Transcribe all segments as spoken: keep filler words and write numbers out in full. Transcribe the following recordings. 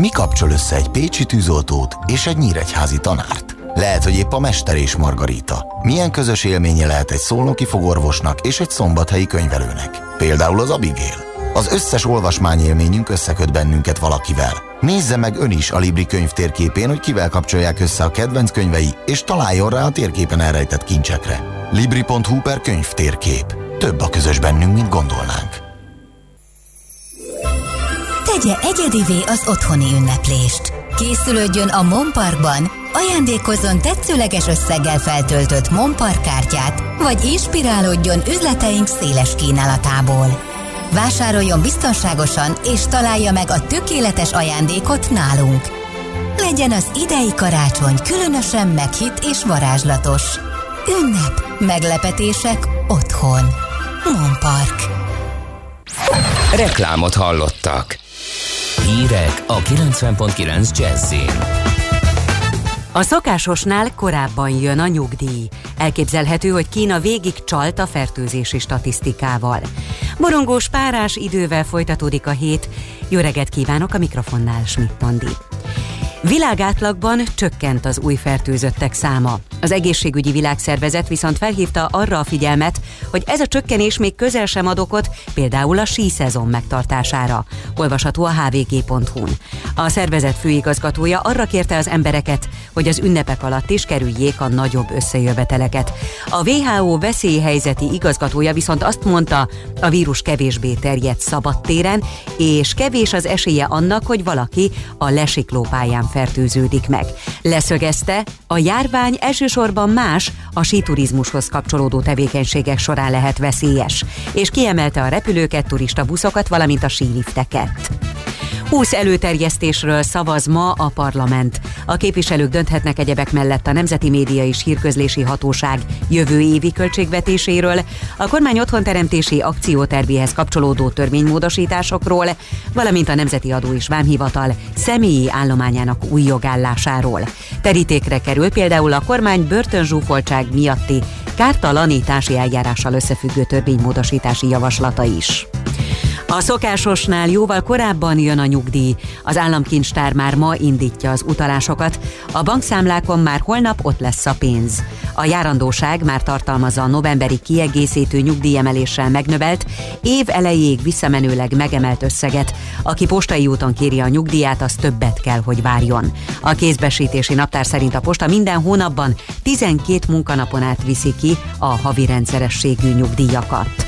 Mi kapcsol össze egy pécsi tűzoltót és egy nyíregyházi tanárt? Lehet, hogy épp a Mester és Margarita. Milyen közös élménye lehet egy szolnoki fogorvosnak és egy szombathelyi könyvelőnek? Például az Abigail. Az összes olvasmányélményünk összeköt bennünket valakivel. Nézze meg ön is a Libri könyv térképén, hogy kivel kapcsolják össze a kedvenc könyvei, és találjon rá a térképen elrejtett kincsekre. Libri.hu per könyvtérkép. Több a közös bennünk, mint gondolnánk. Tegye egyedivé az otthoni ünneplést. Készülődjön a MOM Parkban, ajándékozzon tetszőleges összeggel feltöltött MOM Park kártyát, vagy inspirálódjon üzleteink széles kínálatából. Vásároljon biztonságosan, és találja meg a tökéletes ajándékot nálunk. Legyen az idei karácsony különösen meghitt és varázslatos. Ünnep, meglepetések otthon. MOM Park. Reklámot hallottak. Hírek a kilencven pont kilenc Jazzin. A szokásosnál korábban jön a nyugdíj. Elképzelhető, hogy Kína végig csalt a fertőzési statisztikával. Borongós, párás idővel folytatódik a hét. Jó reggelt kívánok, a mikrofonnál Schmidt Andi. Világátlagban csökkent az új fertőzöttek száma. Az egészségügyi világszervezet viszont felhívta arra a figyelmet, hogy ez a csökkenés még közel sem ad okot például a síszezon megtartására. Olvasható a hvg.hu-n. A szervezet főigazgatója arra kérte az embereket, hogy az ünnepek alatt is kerüljék a nagyobb összejöveteleket. A vé há o veszélyhelyzeti igazgatója viszont azt mondta, a vírus kevésbé terjed szabadtéren, és kevés az esélye annak, hogy valaki a lesiklópályán fertőződik meg. Leszögezte, a járvány elsősorban más, a síturizmushoz kapcsolódó tevékenységek során lehet veszélyes, és kiemelte a repülőket, turistabuszokat, valamint a sílifteket. húsz előterjesztésről szavaz ma a parlament. A képviselők dönthetnek egyebek mellett a Nemzeti Média és Hírközlési Hatóság jövő évi költségvetéséről, a kormány otthonteremtési akciótervéhez kapcsolódó törvénymódosításokról, valamint a Nemzeti Adó és Vámhivatal személyi állományának új jogállásáról. Terítékre kerül például a kormány börtönzsúfoltság miatti kártalanítási eljárással összefüggő törvénymódosítási javaslata is. A szokásosnál jóval korábban jön a nyugdíj. Az államkincstár már ma indítja az utalásokat, a bankszámlákon már holnap ott lesz a pénz. A járandóság már tartalmazza a novemberi kiegészítő nyugdíjemeléssel megnövelt, év elejéig visszamenőleg megemelt összeget. Aki postai úton kéri a nyugdíját, az többet kell, hogy várjon. A kézbesítési naptár szerint a posta minden hónapban tizenkét munkanapon át viszi ki a havi rendszerességű nyugdíjakat.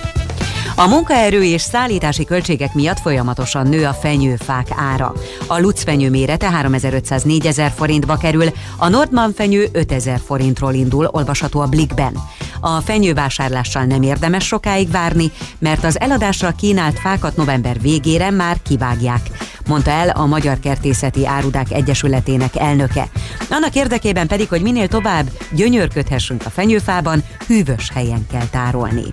A munkaerő és szállítási költségek miatt folyamatosan nő a fenyőfák ára. A lucfenyő mérete háromezer-ötszáz-négyezer forintba kerül, a Nordmann fenyő ötezer forintról indul, olvasható a Blikkben. A fenyővásárlással nem érdemes sokáig várni, mert az eladásra kínált fákat november végére már kivágják, mondta el a Magyar Kertészeti Árudák Egyesületének elnöke. Annak érdekében pedig, hogy minél tovább gyönyörködhessünk a fenyőfában, hűvös helyen kell tárolni.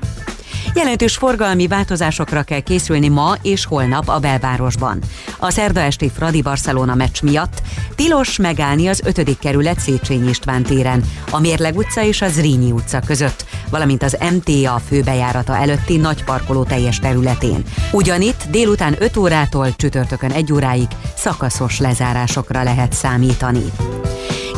Jelentős forgalmi változásokra kell készülni ma és holnap a belvárosban. A szerda esti Fradi-Barcelona meccs miatt tilos megállni az ötödik kerület Széchenyi István téren, a Mérleg utca és a Zrínyi utca között, valamint az em té á főbejárata előtti nagy parkoló teljes területén. Ugyanitt délután öt órától csütörtökön egy óráig szakaszos lezárásokra lehet számítani.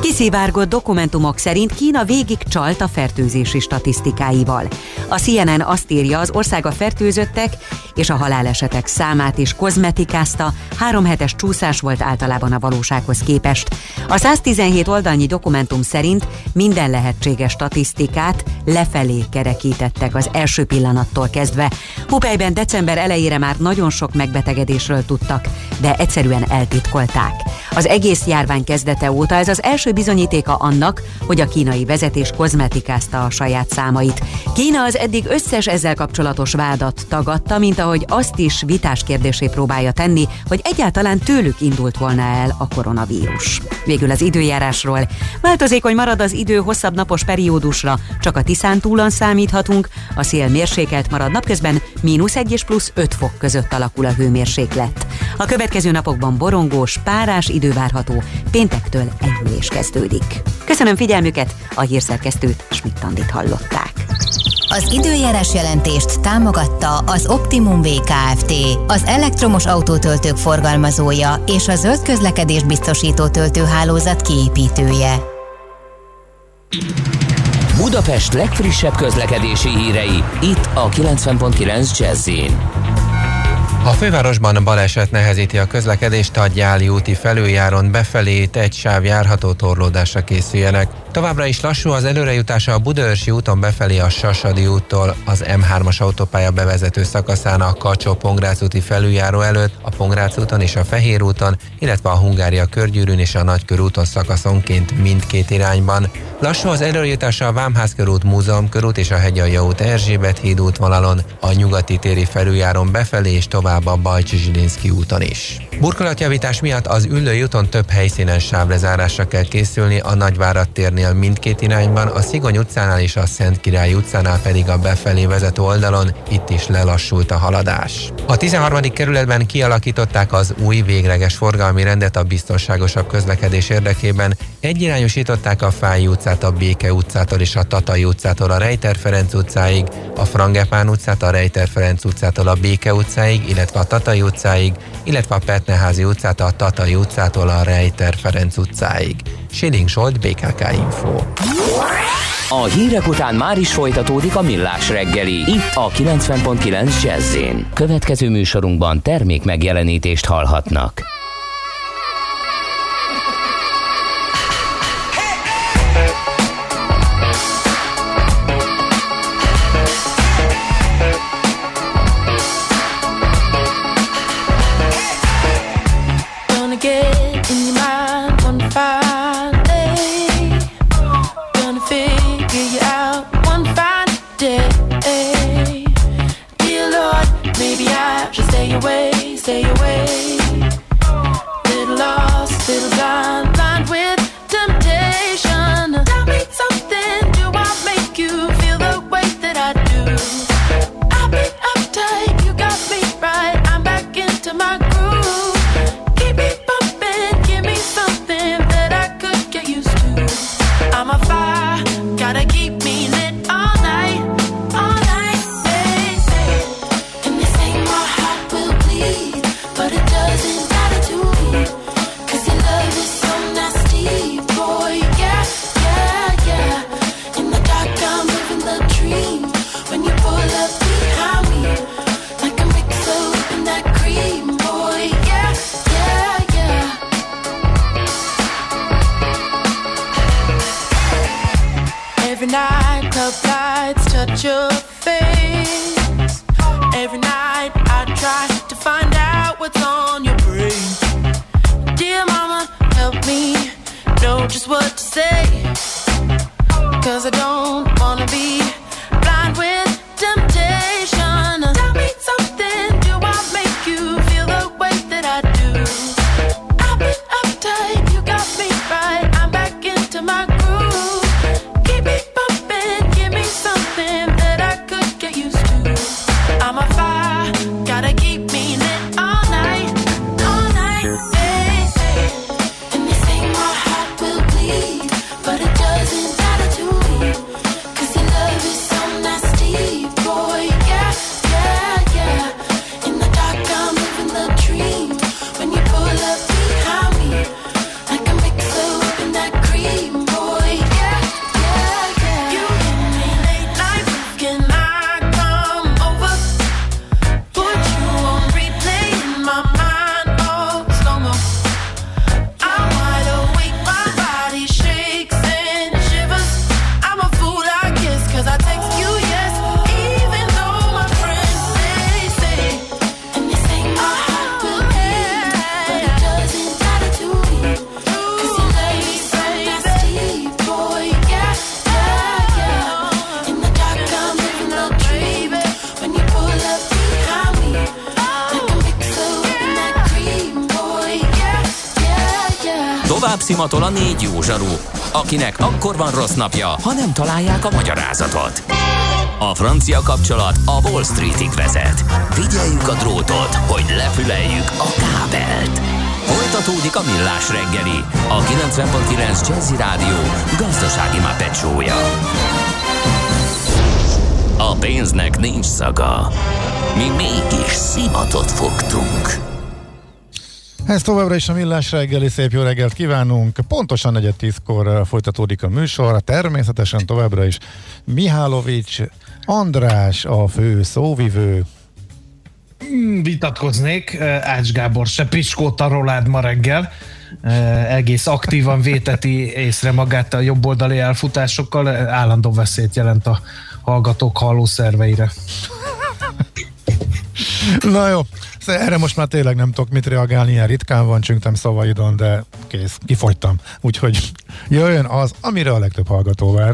Kiszivárgott dokumentumok szerint Kína végig csalt a fertőzési statisztikáival. A cé en en azt írja, az ország a fertőzöttek és a halálesetek számát is kozmetikázta, három hetes csúszás volt általában a valósághoz képest. A száztizenhét oldalnyi dokumentum szerint minden lehetséges statisztikát lefelé kerekítettek az első pillanattól kezdve. Hubeiben december elejére már nagyon sok megbetegedésről tudtak, de egyszerűen eltitkolták. Az egész járvány kezdete óta ez az első bizonyítéka annak, hogy a kínai vezetés kozmetikázta a saját számait. Kína az eddig összes ezzel kapcsolatos vádat tagadta, mint ahogy azt is vitás kérdésé próbálja tenni, hogy egyáltalán tőlük indult volna el a koronavírus. Végül az időjárásról. Változékony marad az idő hosszabb napos periódusra, csak a Tiszántúlon számíthatunk, a szél mérsékelt marad, napközben mínusz egy és plusz öt fok között alakul a hőmérséklet. A következő napokban borongós, párás idő várható, péntektől enyhülés kezdődik. Köszönöm figyelmüket, a hírszerkesztőt, Schmidt Andit hallották. Az időjárás jelentést támogatta az Optimum vé ká ef té, az elektromos autótöltők forgalmazója és a zöld közlekedés biztosító töltőhálózat kiépítője. Budapest legfrissebb közlekedési hírei, itt a kilencven pont kilenc Jazz-in. A fővárosban baleset nehezíti a közlekedést, a Gyáli úti felüljáron befelé egy sáv járható, torlódásra készüljenek. Továbbra is lassú az előrejutása a Budaörsi úton befelé a Sasadi úttól, az em hármas autópálya bevezető szakaszán a Kacsó-Pongrácz úti felüljáró előtt, a Pongrácz úton és a Fehér úton, illetve a Hungária körgyűrűn és a Nagykör úton szakaszonként mindkét irányban. Lassú az előrejutása a Vámház körút, Múzeum körút és a Hegyalja út, Erzsébet híd útvonalon, a Nyugati téri felüljáron befelé és tovább a Bajcsy-Zsilinszky úton is. Burkolatjavítás miatt az Üllői úton több helyszínen sávlezárásra kell készülni, a Nagyvárad térnél mindkét irányban, a Szigony utcánál és a Szentkirály utcánál pedig a befelé vezető oldalon, itt is lelassult a haladás. A tizenharmadik kerületben kialakították az új végleges forgalmi rendet a biztonságosabb közlekedés érdekében, egyirányosították a Fáy utcát a Béke utcától és a Tatai utcától a Rejter Ferenc utcáig, a Frangepán utcát a Rejter Ferenc utcától a Béke utcáig, illetve a Tatai utcáig, illetve a Petneházy utcát a Tatai utcától a Rejter Ferenc utcáig. Schilling Zsolt, bé ká ká Info. A hírek után már is folytatódik a Millás reggeli, itt a kilencven pont kilenc Jazz-én. Következő műsorunkban termék megjelenítést hallhatnak. Szimatol a négy jó zsaru, akinek akkor van rossz napja, ha nem találják a magyarázatot. A francia kapcsolat a Wall Streetig vezet. Figyeljük a drótot, hogy lefüleljük a kábelt. Folytatódik a Millás reggeli, a kilencven pont kilenc Jazzy Rádió gazdasági mápecsója. pénznek nincs szaga. Mi mégis szimatot fogtunk. Ez továbbra is a Millás reggeli, szép jó reggelt kívánunk. Pontosan negyed tízkor folytatódik a műsor, természetesen továbbra is Mihálovics András a fő szóvivő. Vitatkoznék, Ács Gábor se piskót arolád ma reggel, egész aktívan véteti észre magát a jobboldali elfutásokkal, állandó veszélyt jelent a hallgatók hallószerveire. Na jó, erre most már tényleg nem tudok mit reagálni, ilyen ritkán van csüngtem szavaidon, de kész, kifogytam. Úgyhogy jöjjön az, amire a legtöbb hallgató vár.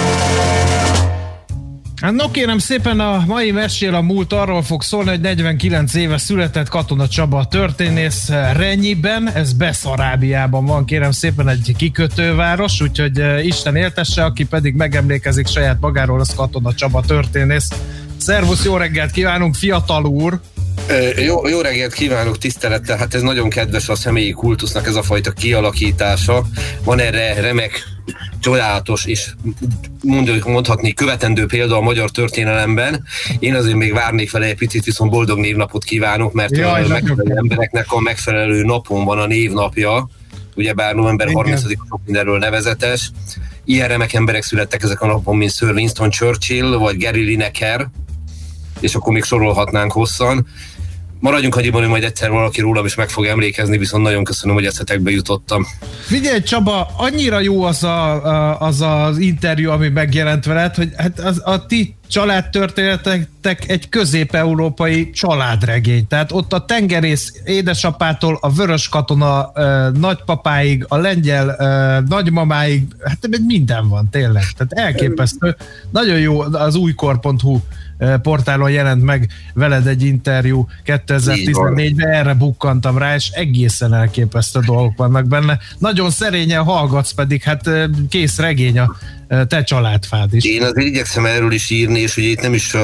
No kérem szépen, a mai Mesél a múlt arról fog szólni, hogy negyvenkilenc éve született Katona Csaba a történész Rennyiben, ez Beszarábiában van, kérem szépen, egy kikötőváros, úgyhogy Isten éltesse, aki pedig megemlékezik saját magáról, az Katona Csaba történész. Szervusz, jó reggelt kívánunk, fiatal úr! Jó, jó reggelt kívánok, tisztelettel, hát ez nagyon kedves a személyi kultusznak ez a fajta kialakítása, van erre remek, csodálatos és mondhatni követendő példa a magyar történelemben. Én azért még várnék vele egy picit, viszont boldog névnapot kívánok, mert jaj, a megfelelő embereknek a megfelelő napon van a névnapja, ugyebár november harmincadika sok mindenről nevezetes. Ilyen remek emberek születtek ezek a napon, mint Sir Winston Churchill vagy Gary Lineker, és akkor még sorolhatnánk hosszan. Maradjunk annyiban, hogy majd egyszer valaki rólam is meg fog emlékezni, viszont nagyon köszönöm, hogy eszetekbe jutottam. Figyelj Csaba, annyira jó az a, a, az, az interjú, ami megjelent veled, hogy hát az, a ti családtörténetek egy közép-európai családregény. Tehát ott a tengerész édesapától a vörös katona ö, nagypapáig, a lengyel ö, nagymamáig, hát minden van tényleg. Tehát elképesztő. Nagyon jó az újkor pont hu portálon jelent meg veled egy interjú kétezer-tizennégyben, erre bukkantam rá, és egészen elképesztő dolgok vannak benne. Nagyon szerényen hallgatsz, pedig hát kész regény a te családfád is. Én azért igyekszem erről is írni, és ugye itt nem is, uh,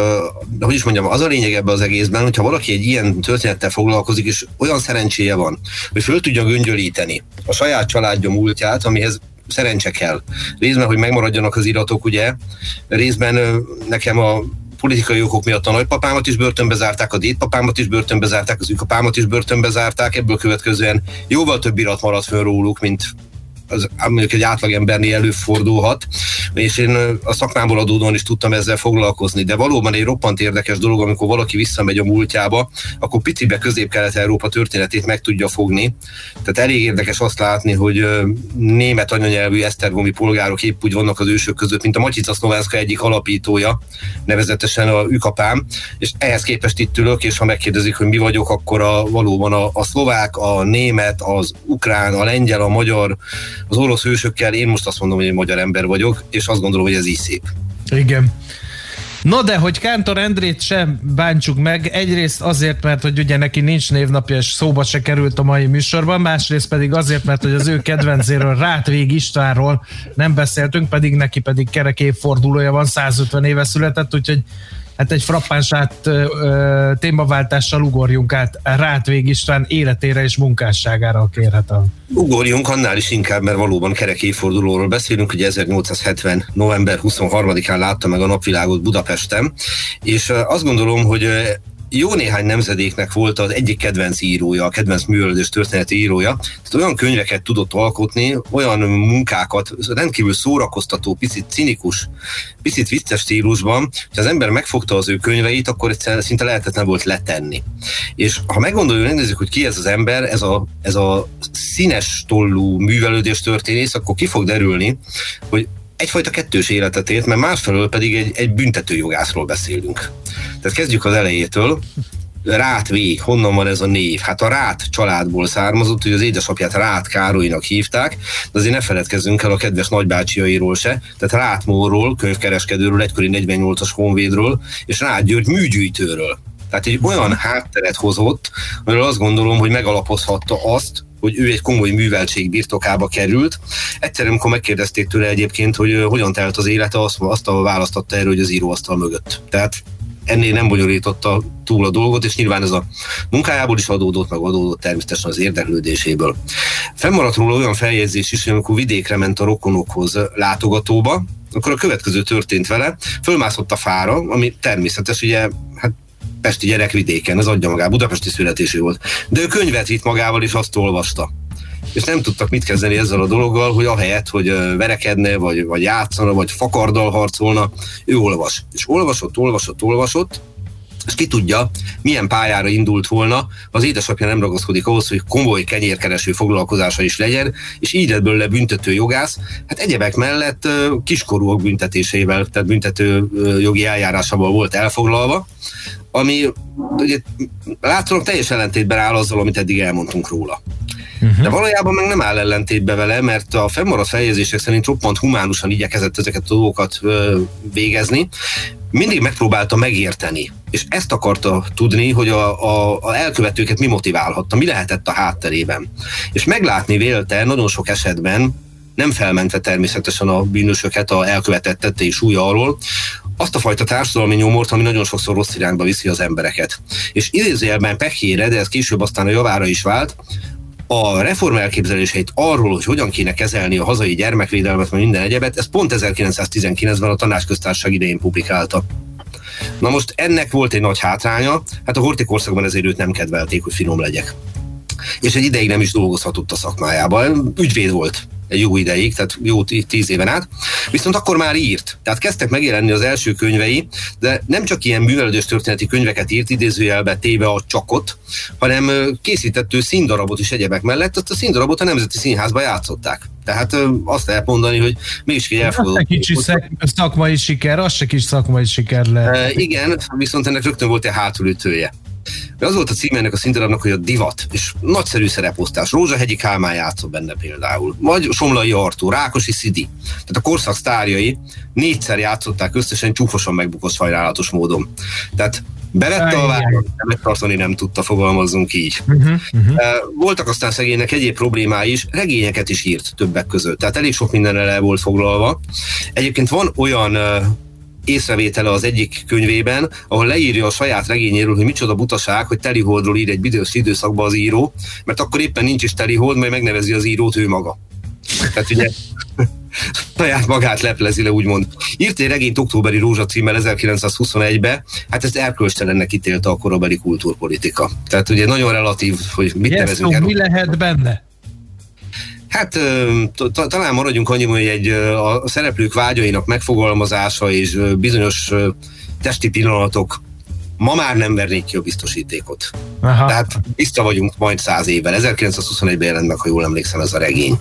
hogy is mondjam, az a lényeg ebben az egészben, hogyha valaki egy ilyen történettel foglalkozik, és olyan szerencséje van, hogy föl tudja göngyölíteni a saját családja múltját, amihez szerencse kell. Részben, hogy megmaradjanak az iratok, ugye, részben uh, nekem a politikai okok miatt a nagypapámat is börtönbe zárták, a dédpapámat is börtönbe zárták, az ükapámat is börtönbe zárták, ebből következően jóval több irat maradt föl róluk, mint az, mondjuk egy átlagembernél előfordulhat, és én a szakmából adódóan is tudtam ezzel foglalkozni, de valóban egy roppant érdekes dolog, amikor valaki visszamegy a múltjába, akkor picibe Közép-Kelet-Európa történetét meg tudja fogni. Tehát elég érdekes azt látni, hogy német anyanyelvű esztergomi polgárok épp úgy vannak az ősök között, mint a Matyica Szlovánszka egyik alapítója, nevezetesen a ükapám, és ehhez képest itt ülök, és ha megkérdezik, hogy mi vagyok, akkor a, valóban a, a szlovák, a német, az ukrán, a lengyel, a magyar, az orosz hősökkel, én most azt mondom, hogy én magyar ember vagyok, és azt gondolom, hogy ez így szép. Igen. Na de, hogy Kántor Endrét sem bántsuk meg, egyrészt azért, mert hogy ugye neki nincs névnapja, és szóba se került a mai műsorban, másrészt pedig azért, mert hogy az ő kedvencéről, Ráth-Végh Istvánról nem beszéltünk, pedig neki pedig kerek évfordulója van, százötven éve született, úgyhogy hát egy frappáns át, ö, témaváltással ugorjunk át Ráth-Végh István életére és munkásságára, kérhetem. Ugorjunk annál is inkább, mert valóban kerek évfordulóról beszélünk, ugye ezernyolcszázhetven. november huszonharmadikán látta meg a napvilágot Budapesten, és azt gondolom, hogy jó néhány nemzedéknek volt az egyik kedvenc írója, a kedvenc művelődés történeti írója. Tehát olyan könyveket tudott alkotni, olyan munkákat, rendkívül szórakoztató, picit cinikus, picit vicces stílusban, hogy az ember megfogta az ő könyveit, akkor egyszerűen szinte lehetetlen volt letenni. És ha meggondoljuk, megnézzük, hogy ki ez az ember, ez a, ez a színes tollú művelődés történész, akkor ki fog derülni, hogy egyfajta kettős életet élt, mert másfelől pedig egy, egy büntetőjogászról beszélünk. Tehát kezdjük az elejétől. Ráth-Végh, honnan van ez a név? Hát a Ráth családból származott, hogy az édesapját Ráth Károlynak hívták, de azért ne feledkezzünk el a kedves nagybácsiairól se, tehát Ráth Mórról, könyvkereskedőről, egykori negyvennyolcas honvédről, és Ráth György műgyűjtőről. Tehát egy olyan hátteret hozott, amiről azt gondolom, hogy megalapozhatta azt, hogy ő egy komoly műveltség birtokába került. Egyszerűen, amikor megkérdezték tőle egyébként, hogy hogyan telt az élete, azt, azt a választotta erre, hogy az íróasztal mögött. Tehát ennél nem bonyolította túl a dolgot, és nyilván ez a munkájából is adódott, meg adódott természetesen az érdeklődéséből. Fennmaradt róla olyan feljegyzés is, hogy amikor vidékre ment a rokonokhoz látogatóba, akkor a következő történt vele, fölmászott a fára, ami természetes, ugye, hát pesti gyerek vidéken, ez adja magát, budapesti születésű volt. De ő könyvet vitt magával, és azt olvasta. És nem tudtak mit kezdeni ezzel a dologgal, hogy ahelyett, hogy verekedne, vagy, vagy játszana, vagy fakarddal harcolna, ő olvas. És olvasott, olvasott, olvasott, és ki tudja, milyen pályára indult volna, az édesapja nem ragaszkodik ahhoz, hogy komoly kenyérkereső foglalkozása is legyen, és így lett belőle büntető jogász, hát egyebek mellett kiskorúak büntetésével, tehát büntető jogi eljárásával volt elfoglalva, ami ugye, látszólag teljes ellentétben áll azzal, amit eddig elmondtunk róla. Uh-huh. De valójában meg nem áll ellentétbe vele, mert a fennmaradt feljegyzések szerint roppant humánusan igyekezett ezeket a dolgokat végezni, mindig megpróbálta megérteni, és ezt akarta tudni, hogy a, a, a elkövetőket mi motiválhatta, mi lehetett a hátterében. És meglátni vélte nagyon sok esetben, nem felmentve természetesen a bűnösöket a elkövetett tettei súlya alól, azt a fajta társadalmi nyomort, ami nagyon sokszor rossz irányba viszi az embereket. És idézőjelben pekére, de ez később aztán a javára is vált, a reform elképzeléseit arról, hogy hogyan kéne kezelni a hazai gyermekvédelmet, vagy minden egyebet, ez pont ezerkilencszáztizenkilencben a Tanácsköztársaság idején publikálta. Na most ennek volt egy nagy hátránya, hát a hortikorszakban ezért őt nem kedvelték, hogy finom legyek. És egy ideig nem is dolgozhatott a szakmájában, ügyvéd volt egy jó ideig, tehát jó tíz éven át, viszont akkor már írt. Tehát kezdtek megjelenni az első könyvei, de nem csak ilyen művelődős történeti könyveket írt, idézőjelbe téve a csakot, hanem készített ő színdarabot is egyebek mellett, azt a színdarabot a Nemzeti Színházba játszották. Tehát azt lehet mondani, hogy mégis ki elfogadott. Ez kicsi szakmai siker, az se kis szakmai siker lehet. Igen, viszont ennek rögtön volt egy hátulütője. Az volt a címe ennek a színdarabnak, hogy a divat, és nagyszerű szereposztás. Rózsa Hegyi Kálmán játszott benne például, vagy Somlai Artó, Rákosi Szidi. Tehát a korszak sztárjai négyszer játszották összesen csúfosan megbukott sajnálatos módon. Tehát bevette a várat, megtartani nem tudta, fogalmazzunk így. Uh-huh, uh-huh. Voltak aztán szegénynek egyéb problémái is, regényeket is írt többek között. Tehát elég sok mindenre el volt foglalva. Egyébként van olyan észrevétele az egyik könyvében, ahol leírja a saját regényéről, hogy micsoda butaság, hogy teliholdról ír egy bizonyos időszakban az író, mert akkor éppen nincs is telihold, majd megnevezi az írót ő maga. Tehát ugye saját magát leplezi le, úgymond. Írt egy regényt Októberi Rózsa címmel ezerkilencszázhuszonegyben, hát ezt erkölcstelennek ítélte a korabeli kultúrpolitika. Tehát ugye nagyon relatív, hogy mit yes, nevezünk so, el. Mi lehet benne? Hát talán maradjunk annyi, hogy egy, a szereplők vágyainak megfogalmazása és bizonyos testi pillanatok ma már nem vernék ki a biztosítékot. Aha. Tehát vissza vagyunk majd száz évvel. ezerkilencszázhuszonegyben jelent meg, ha jól emlékszem, ez a regény.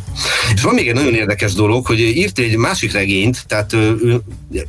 És van még egy nagyon érdekes dolog, hogy írt egy másik regényt, tehát ő,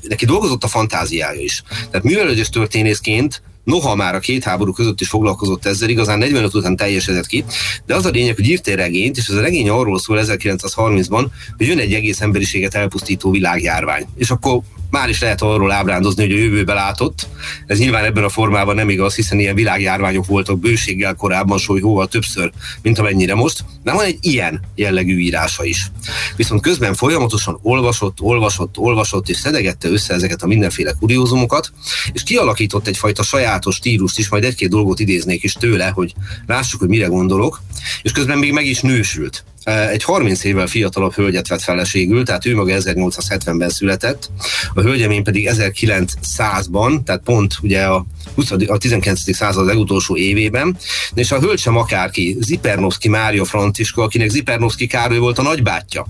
neki dolgozott a fantáziája is. Tehát művelődés történészként noha már a két háború között is foglalkozott ezzel, igazán negyvenöt után teljesedett ki, de az a lényeg, hogy írt egy regényt, és ez a regény arról szól ezerkilencszázharmincban, hogy jön egy egész emberiséget elpusztító világjárvány. És akkor már is lehet arról ábrándozni, hogy a jövőbe látott. Ez nyilván ebben a formában nem igaz, hiszen ilyen világjárványok voltak bőséggel korábban, sólyhóval többször, mint amennyire most, de van egy ilyen jellegű írása is. Viszont közben folyamatosan olvasott, olvasott, olvasott, és szedegette össze ezeket a mindenféle kuriózumokat, és kialakított egyfajta sajátos stílust is, majd egy-két dolgot idéznék is tőle, hogy lássuk, hogy mire gondolok, és közben még meg is nősült. Egy harminc évvel fiatalabb hölgyet vett feleségül, tehát ő maga ezernyolcszázhetvenben született, a hölgyemén pedig ezerkilencszázban, tehát pont ugye a, huszadik, a tizenkilencedik század legutolsó évében, és a hölgy sem akárki, Zipernowski Mário Francisco, akinek Zipernowski Károly volt a nagybátyja.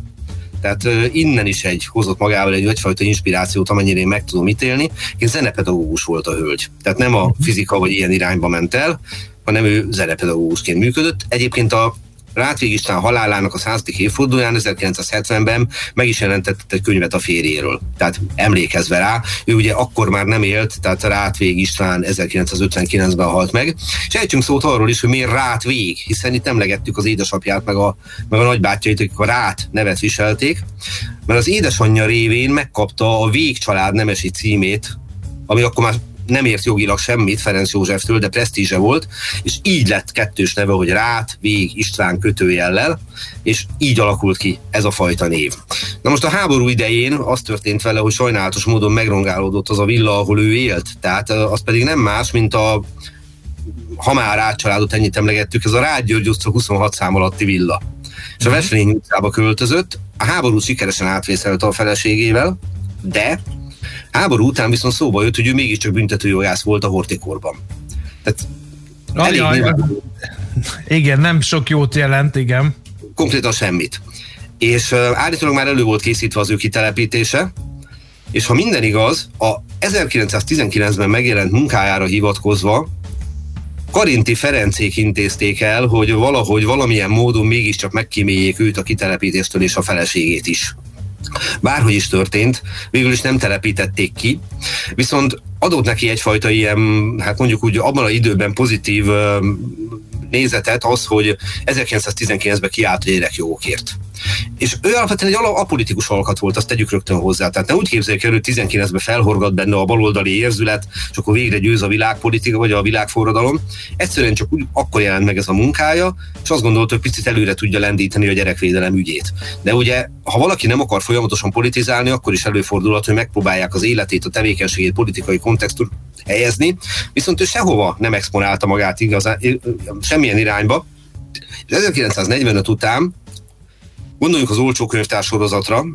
Tehát innen is egy hozott magával egy egyfajta inspirációt, amennyire én meg tudom ítélni. Én zenepedagógus volt a hölgy, tehát nem a fizika vagy ilyen irányba ment el, hanem ő zenepedagógusként működött. Egyébként a Ráth-Végh István halálának a századik évfordulóján ezerkilencszázhetvenben meg is jelentett egy könyvet a férjéről. Tehát emlékezve rá, ő ugye akkor már nem élt, tehát Ráth-Végh István ezerkilencszázötvenkilencben halt meg. És ejtsünk szót arról is, hogy miért Ráth-Végh, hiszen itt emlegettük az édesapját, meg a, meg a nagybátyjait, akik a Ráth nevet viselték, mert az édesanyja révén megkapta a Végh család nemesi címét, ami akkor már nem ért jogilag semmit Ferenc Józseftől, de presztízse volt, és így lett kettős neve, hogy Ráth-Végh István kötőjellel, és így alakult ki ez a fajta név. Na most a háború idején az történt vele, hogy sajnálatos módon megrongálódott az a villa, ahol ő élt, tehát az pedig nem más, mint a, ha már Ráth családot ennyit emlegettük, ez a Ráth György utca huszonhat szám alatti villa. És a Wesseling utcába költözött, a háború sikeresen átvészelte a feleségével, de háború után viszont szóba jött, hogy ő mégiscsak büntetőjogász volt a Hortikorban. Tehát elég Ajaj, nem... Igen, nem sok jót jelent, igen. Konkrétan semmit. És uh, állítólag már elő volt készítve az ő kitelepítése, és ha minden igaz, a ezerkilencszáztizenkilencben megjelent munkájára hivatkozva Karinti Ferencék intézték el, hogy valahogy valamilyen módon mégiscsak megkíméljék őt a kitelepítéstől és a feleségét is. Bárhogy is történt, végül is nem telepítették ki, viszont adott neki egyfajta ilyen, hát mondjuk úgy abban az időben pozitív nézetet az, hogy ezerkilencszáztizenkilencben kiállt a gyerekjogokért. És ő alapvetően egy apolitikus alkat volt, azt tegyük rögtön hozzá. Tehát ne úgy képzeljük el, hogy tizenkilencben felhorgat benne a baloldali érzület, és akkor végre győz a világpolitika, vagy a világforradalom. Egyszerűen csak úgy akkor jelent meg ez a munkája, és azt gondolta, hogy picit előre tudja lendíteni a gyerekvédelem ügyét. De ugye, ha valaki nem akar folyamatosan politizálni, akkor is előfordulhat, hogy megpróbálják az életét, a tevékenységét politikai kontextusba helyezni, viszont ő sehova nem exponálta magát igazán, semmilyen irányba. ezerkilencszáznegyvenöt után gondoljunk az olcsó könyvtár sorozatra.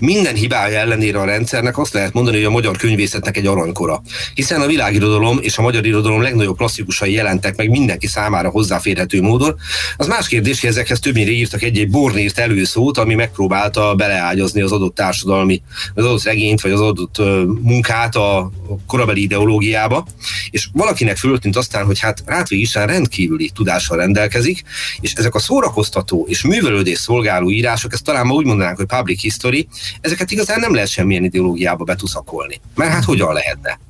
Minden hibája ellenére a rendszernek azt lehet mondani, hogy a magyar könyvészetnek egy aranykora. Hiszen a világirodalom és a magyar irodalom legnagyobb klasszikusai jelentek meg mindenki számára hozzáférhető módon. Az más kérdés, hogy ezekhez többnyire írtak egy-egy bornírt előszót, ami megpróbálta beleágyazni az adott társadalmi, az adott regényt vagy az adott munkát a korabeli ideológiába. És valakinek föltűnt aztán, hogy hát Ráth-Végh István rendkívüli tudással rendelkezik, és ezek a szórakoztató és művelődés szolgáló írások, ezt talán ma úgy mondanánk, hogy public history, ezeket igazán nem lehet semmilyen ideológiába betuszakolni. Mert hát hogyan lehetne?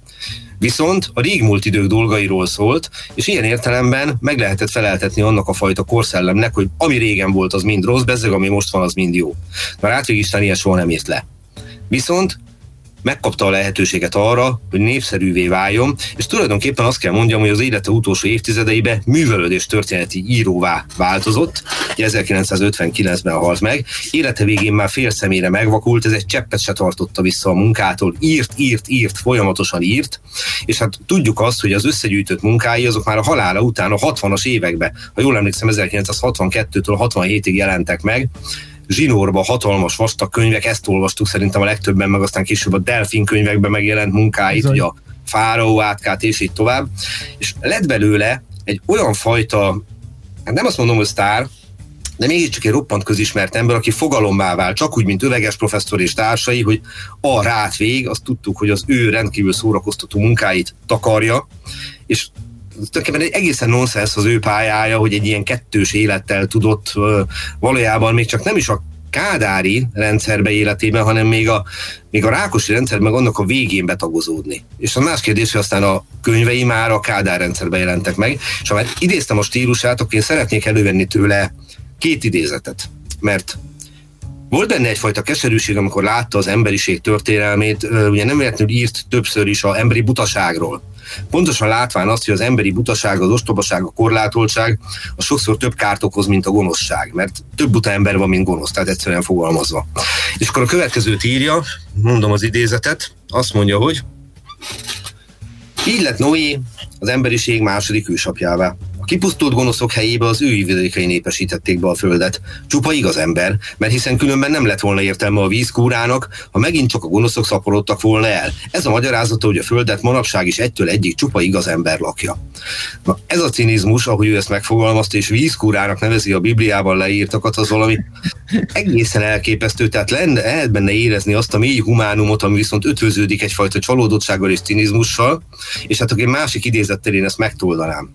Viszont a régmúlt idők dolgairól szólt, és ilyen értelemben meg lehetett feleltetni annak a fajta korszellemnek, hogy ami régen volt, az mind rossz, bezzeg, ami most van, az mind jó. Na Ráth-Végh István ilyen soha nem írt le. Viszont megkapta a lehetőséget arra, hogy népszerűvé váljon, és tulajdonképpen azt kell mondjam, hogy az élete utolsó évtizedeiben művelődés történeti íróvá változott, ezerkilencszázötvenkilencben halt meg, élete végén már fél szemére megvakult, ez egy cseppet se tartotta vissza a munkától, írt, írt, írt, folyamatosan írt, és hát tudjuk azt, hogy az összegyűjtött munkái azok már a halála után a hatvanas években, ha jól emlékszem, ezerkilencszázhatvankettőtől hatvanhétig jelentek meg, zsinórba hatalmas vastag könyvek, ezt olvastuk szerintem a legtöbben, meg aztán később a delfin könyvekben megjelent munkáit, ugye a fáraó átkát és így tovább. És lett belőle egy olyan fajta, hát nem azt mondom, hogy sztár, de mégiscsak egy roppant közismert ember, aki fogalommá vált, csak úgy, mint Öveges professzor és társai, hogy a Ráth-Végh, azt tudtuk, hogy az ő rendkívül szórakoztató munkáit takarja, és tulajdonképpen egy egészen nonsens az ő pályája, hogy egy ilyen kettős élettel tudott valójában még csak nem is a kádári rendszerbe életében, hanem még a, még a rákosi rendszerben, meg annak a végén betagozódni. És a más kérdés, hogy aztán a könyvei már a kádár rendszerbe jelentek meg, és ha már idéztem a stílusát, akkor én szeretnék elővenni tőle két idézetet, mert volt benne egyfajta keserűség, amikor látta az emberiség történelmét, ugye nem véletlenül írt többször is az emberi butaságról. Pontosan látván azt, hogy az emberi butaság, az ostobaság, a korlátoltság, az sokszor több kárt okoz, mint a gonoszság, mert több buta ember van, mint gonosz, tehát egyszerűen fogalmazva. És akkor a következőt írja, mondom az idézetet, azt mondja, hogy így lett Noé az emberiség második ősapjává. Kipusztult gonoszok helyébe az ő ivadékai népesítették be a földet. Csupa igaz ember, mert hiszen különben nem lett volna értelme a vízkúrának, ha megint csak a gonoszok szaporodtak volna el. Ez a magyarázata, hogy a földet manapság is egytől egyik csupa igaz ember lakja. Na, ez a cinizmus, ahogy ő ezt megfogalmazta, és vízkúrának nevezi a Bibliában leírtakat, az valami egészen elképesztő, tehát lehet benne érezni azt a mély humánumot, ami viszont ötvöződik egyfajta csalódottsággal és cinizmussal, és hát egy másik idézettel én ezt megtoldanám.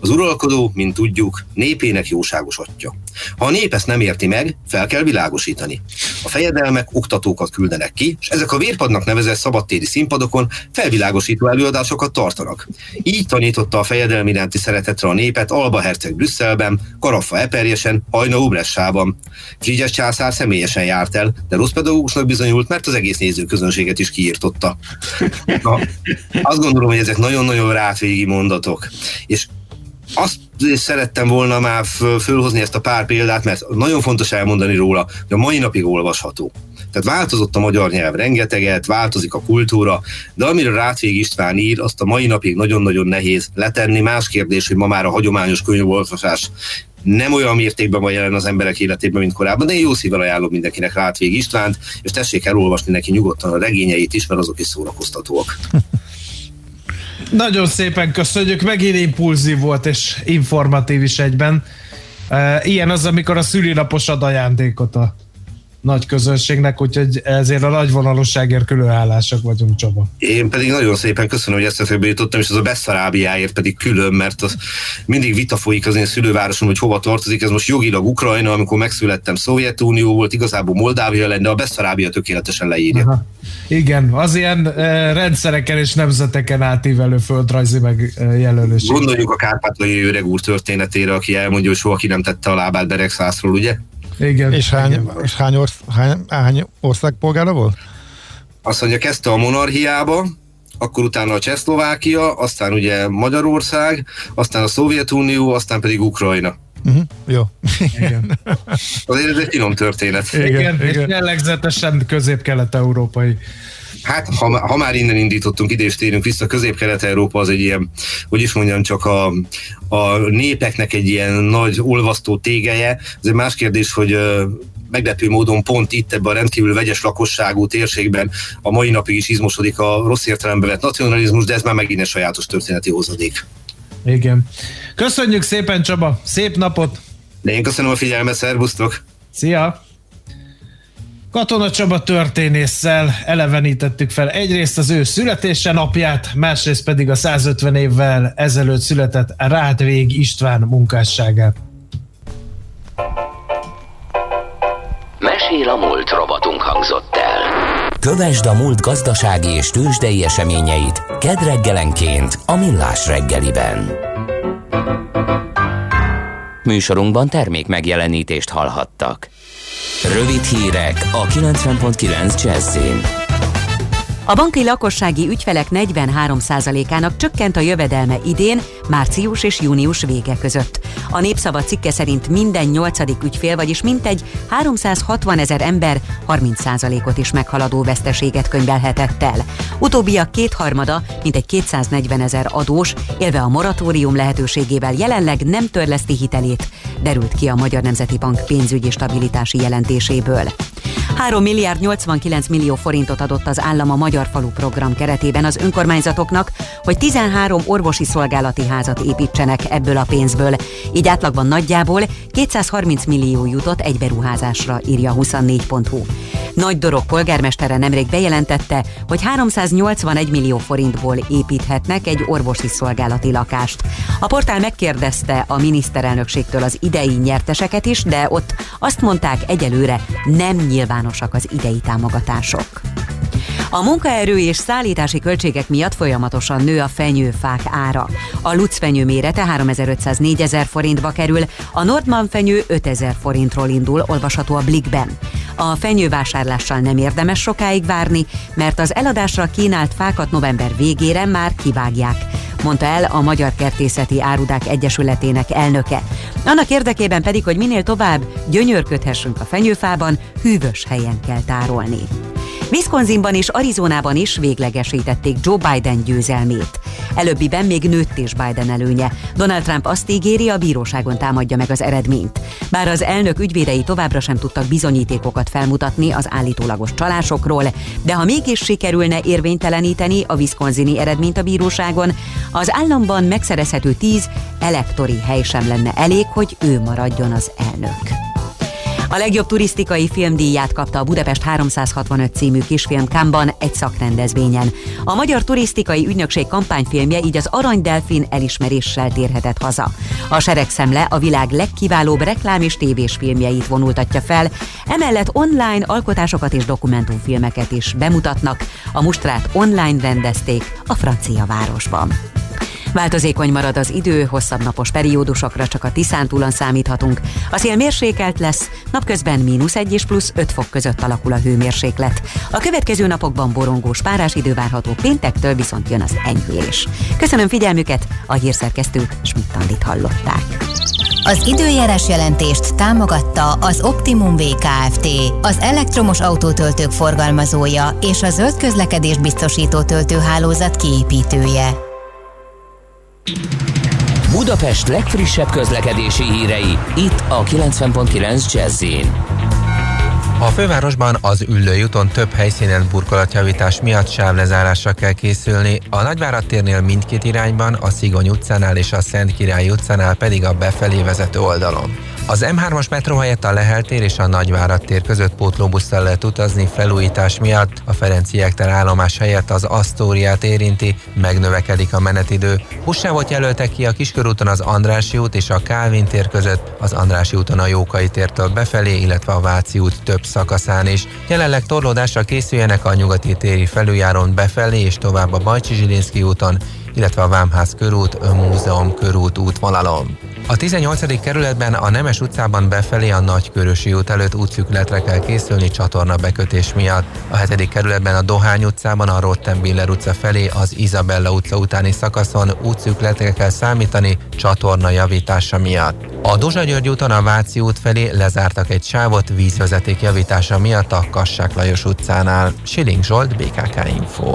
Az uralkodó, mint tudjuk, népének jóságos atya. Ha a nép ezt nem érti meg, fel kell világosítani. A fejedelmek oktatókat küldenek ki, és ezek a vérpadnak nevezett szabadtéri színpadokon felvilágosító előadásokat tartanak. Így tanította a fejedelmi iránti szeretetre a népet Alba Herceg Brüsszelben, Karaffa Eperjesen, Hajdú-Bressában. Frigyes császár személyesen járt el, de rossz pedagógusnak bizonyult, mert az egész nézőközönséget is kiirtotta. Na, azt gondolom, hogy ezek nagyon-nagyon ráthvégi mondatok. És azt szerettem volna már fölhozni ezt a pár példát, mert nagyon fontos elmondani róla, hogy a mai napig olvasható. Tehát változott a magyar nyelv rengeteget, változik a kultúra, de amiről Ráth-Végh István ír, azt a mai napig nagyon-nagyon nehéz letenni. Más kérdés, hogy ma már a hagyományos könyvolvasás nem olyan mértékben van jelen az emberek életében, mint korábban, de én jó szívvel ajánlom mindenkinek Ráth-Végh Istvánt, és tessék elolvasni neki nyugodtan a regényeit is, mert azok is szórakoztatóak. Nagyon szépen köszönjük, megint impulzív volt és informatív is egyben. Ilyen az, amikor a szülinapos ad ajándékot a nagy közönségnek, úgyhogy ezért a nagyvonalúságért különhálásak vagyunk, Csaba. Én pedig nagyon szépen köszönöm, hogy eszembe jutottam, és ez a Besszarábiáért pedig külön, mert az mindig vita folyik az én szülővárosom, hogy hova tartozik, ez most jogilag Ukrajna, amikor megszülettem Szovjetunió volt, igazából Moldávia lenne, a Besszarábia tökéletesen leírja. Aha. Igen, az ilyen eh, rendszereken és nemzeteken átívelő földrajzi megjelölés. Gondoljuk a kárpátaljai öreg úr történetére, aki elmondja, hogy soha ki nem tette a lábát Beregszászról, ugye? Igen, és hány, igen. És hány, orsz, hány, hány ország polgára volt? Azt mondja, kezdte a monarchiába, akkor utána a Csehszlovákia, aztán ugye Magyarország, aztán a Szovjetunió, aztán pedig Ukrajna. Uh-huh. Jó. Igen. Azért ez egy finom történet. Igen, igen, és igen. Jellegzetesen közép-kelet-európai. Hát, ha, ha már innen indítottunk, ide is térünk vissza, Közép-Kelet-Európa az egy ilyen, hogy is mondjam, csak a, a népeknek egy ilyen nagy olvasztó tégelye. Ez egy más kérdés, hogy meglepő módon pont itt ebben a rendkívül vegyes lakosságú térségben a mai napig is izmosodik a rossz értelembe vett nacionalizmus, de ez már megint egy sajátos történeti hozadék. Igen. Köszönjük szépen, Csaba! Szép napot! De én köszönöm a figyelmet, szervusztok! Szia! Katona Csaba történésszel elevenítettük fel egyrészt az ő születése napját, másrészt pedig a százötven évvel ezelőtt született Ráth-Végh István munkásságát. Mesél a múlt rovatunk hangzott el. Kövesd a múlt gazdasági és tőzsdei eseményeit kedreggelenként a Millás reggeliben. Műsorunkban termék megjelenítést hallhattak. Rövid hírek a kilencven pont kilenc Jazz-in. A banki lakossági ügyfelek negyvenhárom százalékának csökkent a jövedelme idén, március és június vége között. A Népszava cikke szerint minden nyolcadik ügyfél, vagyis mintegy háromszázhatvanezer ember harminc százalékot is meghaladó veszteséget könyvelhetett el. Utóbbiak kétharmada, mintegy kétszáznegyvenezer adós, élve a moratórium lehetőségével jelenleg nem törleszti hitelét, derült ki a Magyar Nemzeti Bank pénzügyi stabilitási jelentéséből. három milliárd nyolcvankilenc millió forintot adott az állam a Magyar Falu program keretében az önkormányzatoknak, hogy tizenhárom orvosi szolgálati házat építsenek ebből a pénzből. Így átlagban nagyjából kétszázharminc millió jutott egy beruházásra, írja huszonnégy pont hu. Nagy Dorog polgármestere nemrég bejelentette, hogy háromszáznyolcvanegy millió forintból építhetnek egy orvosi szolgálati lakást. A portál megkérdezte a miniszterelnökségtől az idei nyerteseket is, de ott azt mondták, egyelőre nem nyilvánosak az idei támogatások. A munkaerő és szállítási költségek miatt folyamatosan nő a fenyőfák ára. A lucfenyő mérete háromezer-ötszáznégy ezer forintba kerül, a Nordmann fenyő ötezer forintról indul, olvasható a Blikkben. A fenyővásárlással nem érdemes sokáig várni, mert az eladásra kínált fákat november végére már kivágják, mondta el a Magyar Kertészeti Árudák Egyesületének elnöke. Annak érdekében pedig, hogy minél tovább gyönyörködhessünk a fenyőfában, hűvös helyen kell tárolni. Wisconsinban és Arizonában is véglegesítették Joe Biden győzelmét. Előbbiben még nőtt is Biden előnye. Donald Trump azt ígéri, a bíróságon támadja meg az eredményt. Bár az elnök ügyvédei továbbra sem tudtak bizonyítékokat felmutatni az állítólagos csalásokról, de ha mégis sikerülne érvényteleníteni a wisconsini eredményt a bíróságon, az államban megszerezhető tíz elektori hely sem lenne elég, hogy ő maradjon az elnök. A legjobb turisztikai filmdíját kapta a Budapest háromszázhatvanöt című kisfilm Cannes-ban egy szakrendezvényen. A Magyar Turisztikai Ügynökség kampányfilmje így az Arany Delfin elismeréssel térhetett haza. A Seregszemle a világ legkiválóbb reklám és tévés filmjeit vonultatja fel, emellett online alkotásokat és dokumentumfilmeket is bemutatnak, a mustrát online rendezték a francia városban. Változékony marad az idő, hosszabb napos periódusokra csak a Tiszántúlon számíthatunk. A szél mérsékelt lesz, napközben mínusz egy és plusz öt fok között alakul a hőmérséklet. A következő napokban borongós párás idő várható, péntektől viszont jön az enyhülés. Köszönöm figyelmüket, a hírszerkesztőt, Schmidt Andit hallották. Az időjárás jelentést támogatta az Optimum vé ká ef té, az elektromos autótöltők forgalmazója és a zöld közlekedést biztosító töltőhálózat kiépítője. Budapest legfrissebb közlekedési hírei, itt a kilencven pont kilenc Jazz-in. A fővárosban az Üllői úton több helyszínen burkolatjavítás miatt sávlezárásra kell készülni. A Nagyvárad térnél mindkét irányban, a Szigony utcánál és a Szentkirályi utcánál pedig a befelé vezető oldalon. Az em hármas metró helyett a Lehel tér és a Nagyvárad tér között pótlóbusszal lehet utazni felújítás miatt, a Ferenciek tér állomás helyett az Asztóriát érinti, megnövekedik a menetidő. Buszsávot jelöltek ki a Kiskörúton az Andrássy út és a Kálvin tér között, az Andrássy úton a Jókai tértől befelé, illetve a Váci út több szakaszán is. Jelenleg torlódásra készüljenek a Nyugati téri felüljárón befelé és tovább a Bajcsy-Zsilinszky úton, illetve a Vámház körút, Önmúzeum körút útvonalon. A tizennyolcadik kerületben a Nemes utcában befelé a Nagykörösi út előtt útszükletre kell készülni csatorna bekötés miatt. A hetedik kerületben a Dohány utcában a Rottenbiller utca felé az Izabella utca utáni szakaszon útszükletre kell számítani csatorna javítása miatt. A Dózsa György úton a Váci út felé lezártak egy sávot vízvezeték javítása miatt a Kassák Lajos utcánál. Siling Zsolt, bé ká ká Info.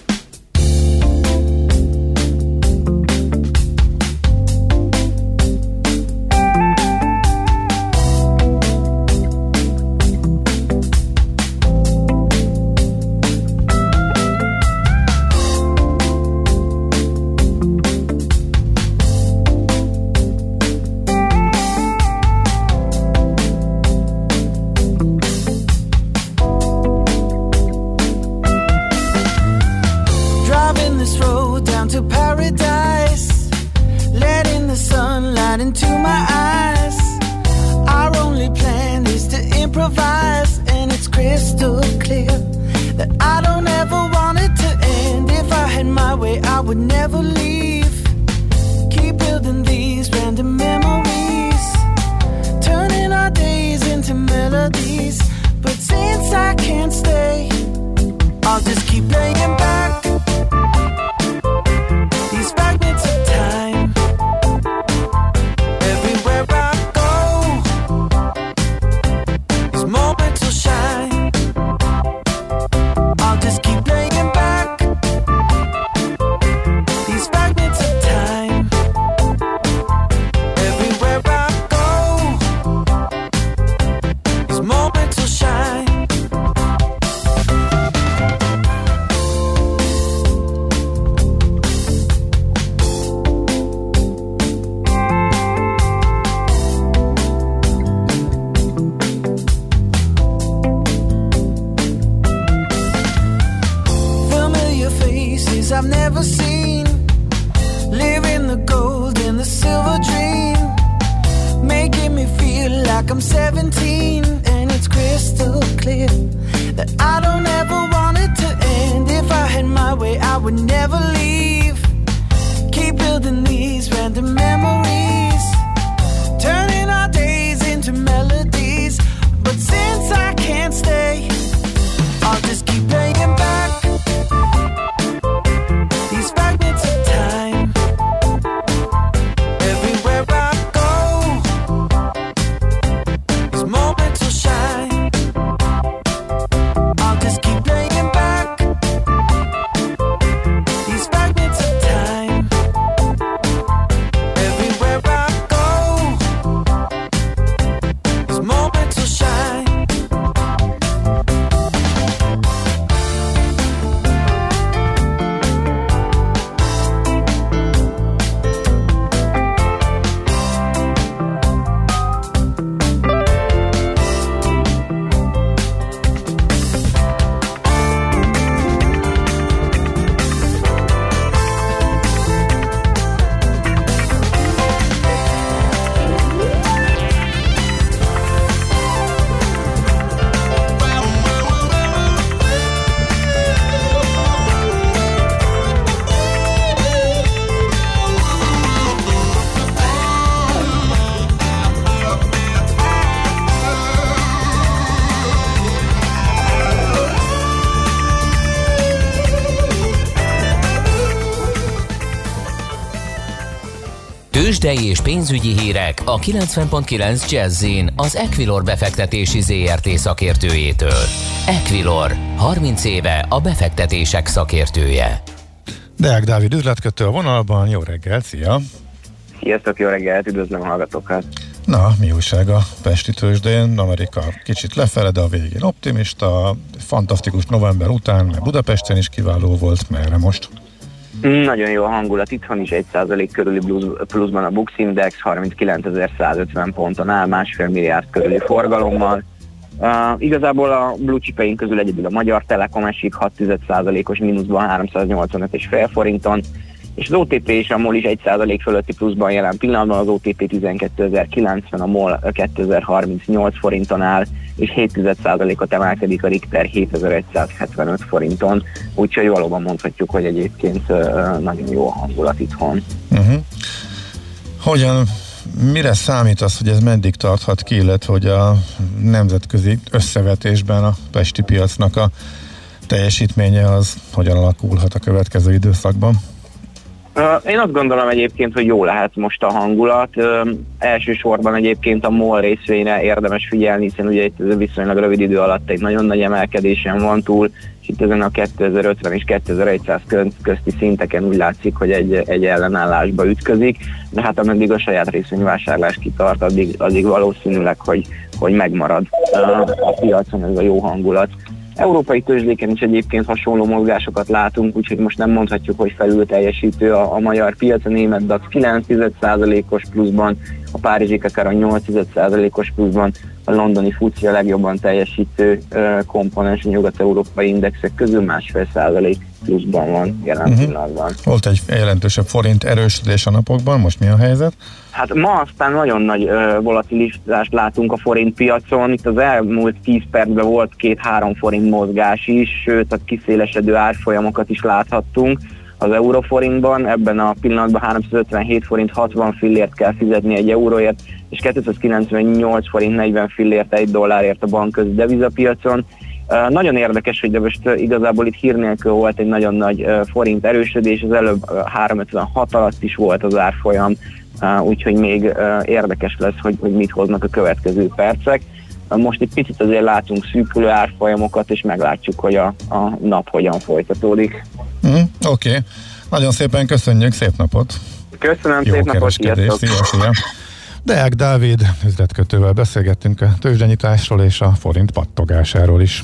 Everywhere I go, tőzsdei és pénzügyi hírek a kilencven egész kilenc Jazzin az Equilor befektetési zé er té szakértőjétől. Equilor, harminc éve a befektetések szakértője. Deák Dávid üzletkötő a vonalban, jó reggelt, szia! Sziasztok, jó reggelt, üdvözlöm a hallgatókat! Na, mi újság a pesti tőzsdén? Amerika kicsit lefele, de a végén optimista, fantasztikus november után, mert Budapesten is kiváló volt, merre most? Nagyon jó a hangulat, itthon is egy százalék körüli pluszban a Bux Index, harminckilencezer-százötven ponton áll, másfél milliárd körüli forgalommal. Uh, igazából a blue chipeink közül egyedül a Magyar Telekom esik hat egész egy százalékos mínuszban háromszáznyolcvanöt egész öt forinton, és az o té pé és a MOL is egy százalék fölötti pluszban jelen pillanatban, az o té pé tizenkétezer-kilencven, a MOL kétezer-harmincnyolc forinton áll, és hét egész egy százalékot emelkedik a Richter hétezer-egyszázhetvenöt forinton, úgyhogy valóban mondhatjuk, hogy egyébként uh, nagyon jó a hangulat itthon. Uh-huh. Hogyan, mire számítasz, hogy ez meddig tarthat ki, illetve hogy a nemzetközi összevetésben a pesti piacnak a teljesítménye az hogyan alakulhat a következő időszakban? Én azt gondolom egyébként, hogy jó lehet most a hangulat. Elsősorban egyébként a MOL részvényre érdemes figyelni, hiszen ugye itt viszonylag rövid idő alatt egy nagyon nagy emelkedésen van túl, és itt ezen a kétezer-ötven és kétezer-egyszáz közti szinteken úgy látszik, hogy egy, egy ellenállásba ütközik, de hát ameddig a saját részvényvásárlás kitart, addig, addig valószínűleg, hogy, hogy megmarad a piacon ez a jó hangulat. Európai tőzsdéken is egyébként hasonló mozgásokat látunk, úgyhogy most nem mondhatjuk, hogy felül teljesítő a, a magyar piac, a német DAX kilenc egész egy százalékos pluszban, a párizsi káron nyolc egész egy százalékos pluszban, a londoni fuci a legjobban teljesítő uh, komponens a nyugat-európai indexek közül, másfél százalék pluszban van jelen uh-huh. pillanatban. Volt egy jelentősebb forint erősödés a napokban, most mi a helyzet? Hát ma aztán nagyon nagy uh, volatilitást látunk a forint piacon, itt az elmúlt tíz percben volt két-három forint mozgás is, sőt a kiszélesedő árfolyamokat is láthattunk. Az euróforintban ebben a pillanatban háromszázötvenhét forint hatvan fillért kell fizetni egy euróért, és kétszázkilencvennyolc forint negyven fillért egy dollárért a bankközi devizapiacon. Uh, nagyon érdekes, hogy de most uh, igazából itt hír nélkül volt egy nagyon nagy uh, forint erősödés, az előbb uh, három egész ötvenhat alatt is volt az árfolyam, uh, úgyhogy még uh, érdekes lesz, hogy, hogy mit hoznak a következő percek. Uh, most egy picit azért látunk szűkülő árfolyamokat, és meglátjuk, hogy a, a nap hogyan folytatódik. Mm, Oké, okay. Nagyon szépen köszönjük, szép napot! Köszönöm, jó szép napot, sziasztok! Szia, szia. Deák Dávid üzletkötővel beszélgettünk a tőzsdenyitásról és a forint pattogásáról is.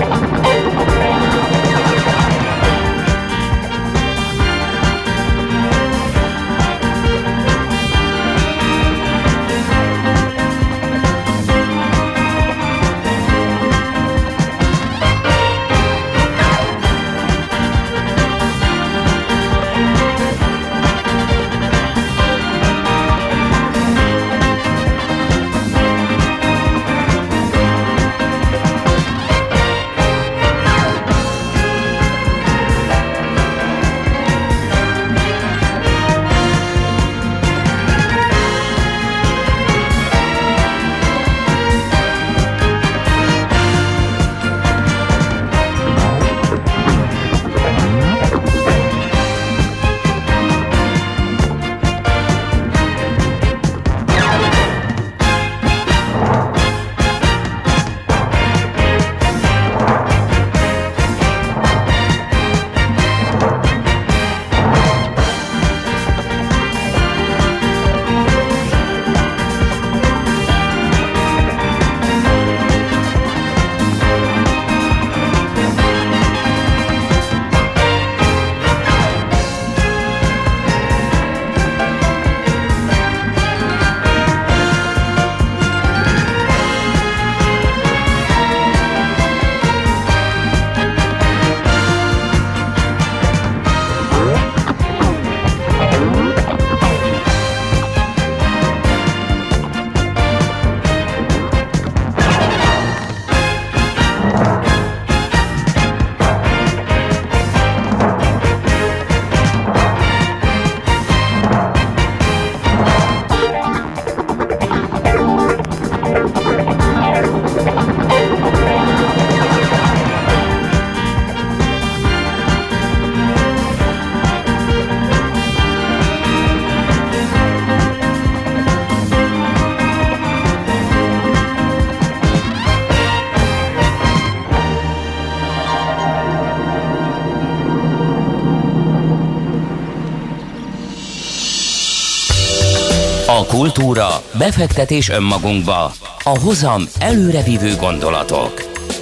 A kultúra, befektetés önmagunkba, a hozam előrevívő gondolatok.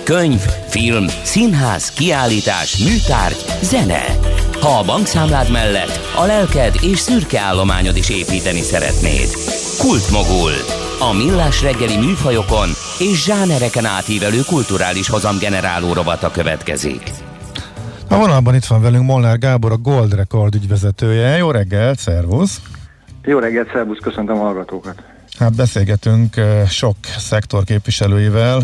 Könyv, film, színház, kiállítás, műtárgy, zene. Ha a bankszámlád mellett a lelked és szürke állományod is építeni szeretnéd. Kultmogul. A millás reggeli műfajokon és zsánereken átívelő kulturális hozamgeneráló rovata következik. A vonalban itt van velünk Molnár Gábor, a Gold Record ügyvezetője. Jó reggel, szervusz! Jó reggelt, szervusz, köszöntöm a hallgatókat! Hát beszélgetünk sok szektor képviselőivel,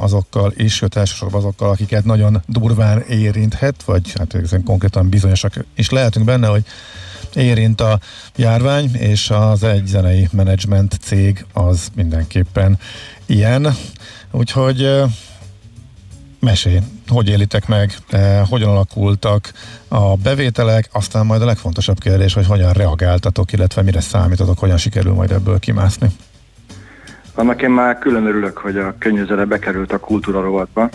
azokkal is, elsősorban azokkal, akiket nagyon durván érinthet, vagy hát konkrétan bizonyosak is lehetünk benne, hogy érint a járvány, és az egy zenei menedzsment cég az mindenképpen ilyen. Úgyhogy mesélj, hogy élitek meg, hogyan alakultak a bevételek, aztán majd a legfontosabb kérdés, hogy hogyan reagáltatok, illetve mire számítatok, hogyan sikerül majd ebből kimászni. Annak én már külön örülök, hogy a könnyűzene bekerült a kultúra rovatba.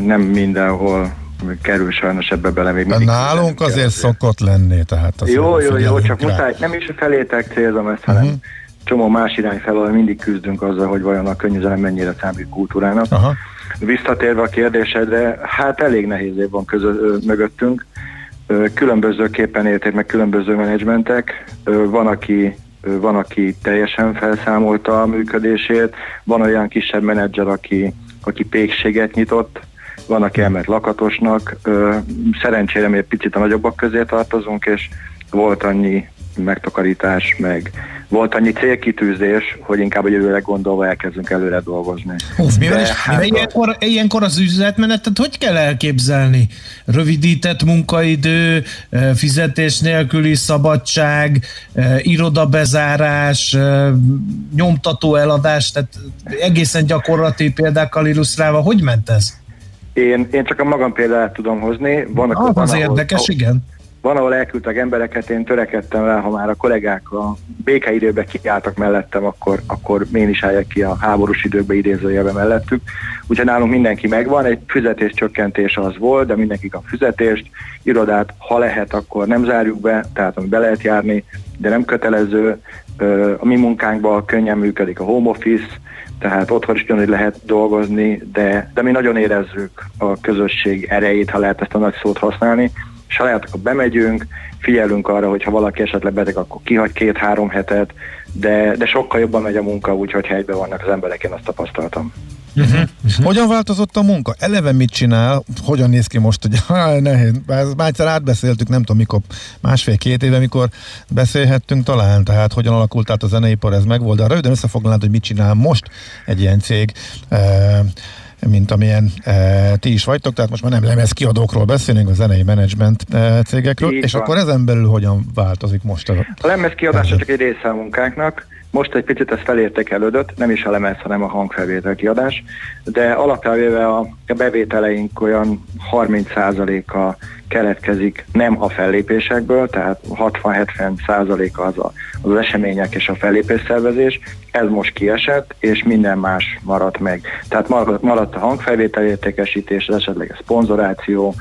Nem mindenhol kerül sajnos ebbe bele még mindig. Nálunk azért kérdés. Szokott lenni, tehát az jó, jó, jó, csak muszáj, nem is felétek célzom ezt, hanem uh-huh. csomó más irány felől mindig küzdünk azzal, hogy vajon a könnyűzene mennyire számít kultúrának. Aha. Visszatérve a kérdésedre, hát elég nehéz év van közö- mögöttünk. Különbözőképpen élték meg különböző menedzsmentek. Van aki, van, aki teljesen felszámolta a működését, van olyan kisebb menedzser, aki, aki pékséget nyitott, van, aki elment lakatosnak. Szerencsére mi egy picit a nagyobbak közé tartozunk, és volt annyi megtakarítás, meg volt annyi célkitűzés, hogy inkább a jövőre gondolva elkezdünk előre dolgozni. Uf, mivel is, hát ilyenkor, a... ilyenkor az üzletmenetet hogy kell elképzelni? Rövidített munkaidő, fizetés nélküli szabadság, irodabezárás, nyomtató eladás, tehát egészen gyakorlati példákkal illusztrálva, hogy ment ez? Én, én csak a magam példáját tudom hozni. Van, ah, van, az ahol, érdekes, ahol... igen. Van, ahol elküldtek embereket, én törekedtem rá, ha már a kollégák a békeidőben kiálltak mellettem, akkor, akkor én is álljak ki a háborús időkbe idézőjelben mellettük. Úgyhogy nálunk mindenki megvan, egy fizetéscsökkentés az volt, de mindenki kap fizetést, irodát, ha lehet, akkor nem zárjuk be, tehát ami be lehet járni, de nem kötelező. A mi munkánkban könnyen működik a home office, tehát otthon is ugyanúgy lehet dolgozni, de, de mi nagyon érezzük a közösség erejét, ha lehet ezt a nagy szót használni. Saját, akkor bemegyünk, figyelünk arra, hogy ha valaki esetleg beteg, akkor kihagy két-három hetet, de, de sokkal jobban megy a munka, úgyhogy helyben vannak az emberek, én azt tapasztaltam. Uh-huh. Uh-huh. Hogyan változott a munka? Eleve mit csinál? Hogyan néz ki most? Ugye, há, nehéz. Már egyszer átbeszéltük, nem tudom mikor, másfél-két éve, mikor beszélhettünk talán, tehát hogyan alakult át a zeneipar, ez megvolt, de röviden összefoglalnád, hogy mit csinál most egy ilyen cég, mint amilyen e, ti is vagytok, tehát most már nem lemezkiadókról beszélünk, a zenei menedzsment e, cégekről, így és van. Akkor ezen belül hogyan változik most? A, a lemezkiadása csak egy része a munkánknak, most egy picit ez felértékelődött, nem is a lemez, hanem a hangfelvétel kiadás, de alapjávéve a, a bevételeink olyan harminc százaléka keletkezik nem a fellépésekből, tehát hatvan-hetven százaléka az, a, az események és a fellépésszervezés, ez most kiesett, és minden más maradt meg. Tehát maradt a hangfelvételértékesítés, az esetleg a szponzoráció,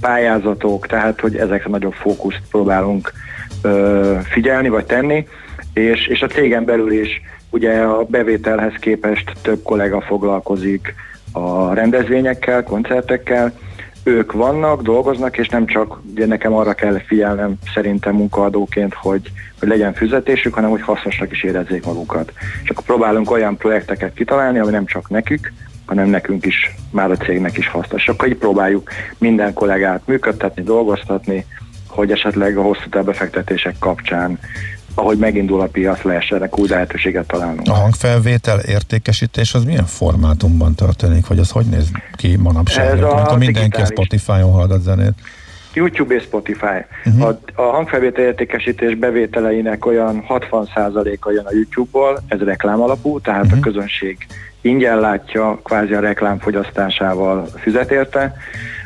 pályázatok, tehát hogy ezekre nagyobb fókuszt próbálunk ö, figyelni vagy tenni, és, és a cégen belül is ugye a bevételhez képest több kollega foglalkozik a rendezvényekkel, koncertekkel, ők vannak, dolgoznak, és nem csak, ugye nekem arra kell figyelnem szerintem munkaadóként, hogy, hogy legyen fizetésük, hanem hogy hasznosnak is érezzék magukat. És akkor próbálunk olyan projekteket kitalálni, ami nem csak nekik, hanem nekünk is, már a cégnek is hasznos. És akkor így próbáljuk minden kollégát működtetni, dolgoztatni, hogy esetleg a hosszú távú befektetések kapcsán, ahogy megindul a piac, lehessenek új lehetőséget találnunk. A hangfelvétel értékesítés az milyen formátumban történik, vagy az hogy néz ki manapság? Amikor mindenki a Spotify-on hallgat zenét. YouTube és Spotify. Uh-huh. A, a hangfelvétel értékesítés bevételeinek olyan hatvan százaléka jön a YouTube-ból, ez reklám alapú, tehát uh-huh. a közönség ingyen látja, kvázi a reklám fogyasztásával fizet érte,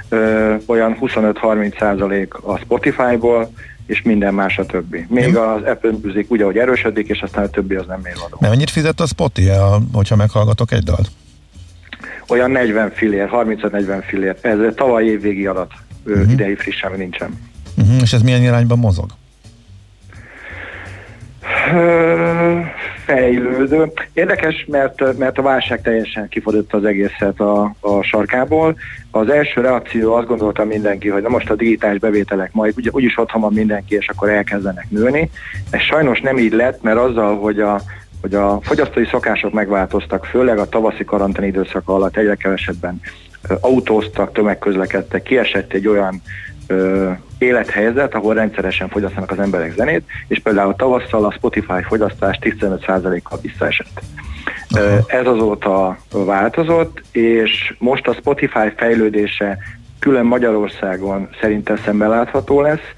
ö, olyan huszonöt-harminc százalék a Spotify-ból, és minden más a többi. Még uh-huh. az Apple Music ugye, hogy erősödik, és aztán a többi az nem mérvadó. Nem, mennyit fizet a Spotify, hogyha meghallgatok egy dalt? Olyan negyven fillér, harmincöt-negyven fillér. Ez tavaly évvégi adat, uh-huh. idei frissen nincsen. Uh-huh. És ez milyen irányban mozog? Uh, fejlődő. Érdekes, mert, mert a válság teljesen kifogyott az egészet a, a sarkából. Az első reakció, azt gondolta mindenki, hogy na most a digitális bevételek majd úgy, úgyis otthon van mindenki, és akkor elkezdenek nőni. Ez sajnos nem így lett, mert azzal, hogy a hogy a fogyasztói szokások megváltoztak, főleg a tavaszi karantén időszaka alatt egyre kevesebben autóztak, tömegközlekedtek, kiesett egy olyan ö, élethelyzet, ahol rendszeresen fogyasztanak az emberek zenét, és például tavasszal a Spotify fogyasztás tizenöt százalékkal visszaesett. Ö, ez azóta változott, és most a Spotify fejlődése külön Magyarországon szerintem szemben látható lesz,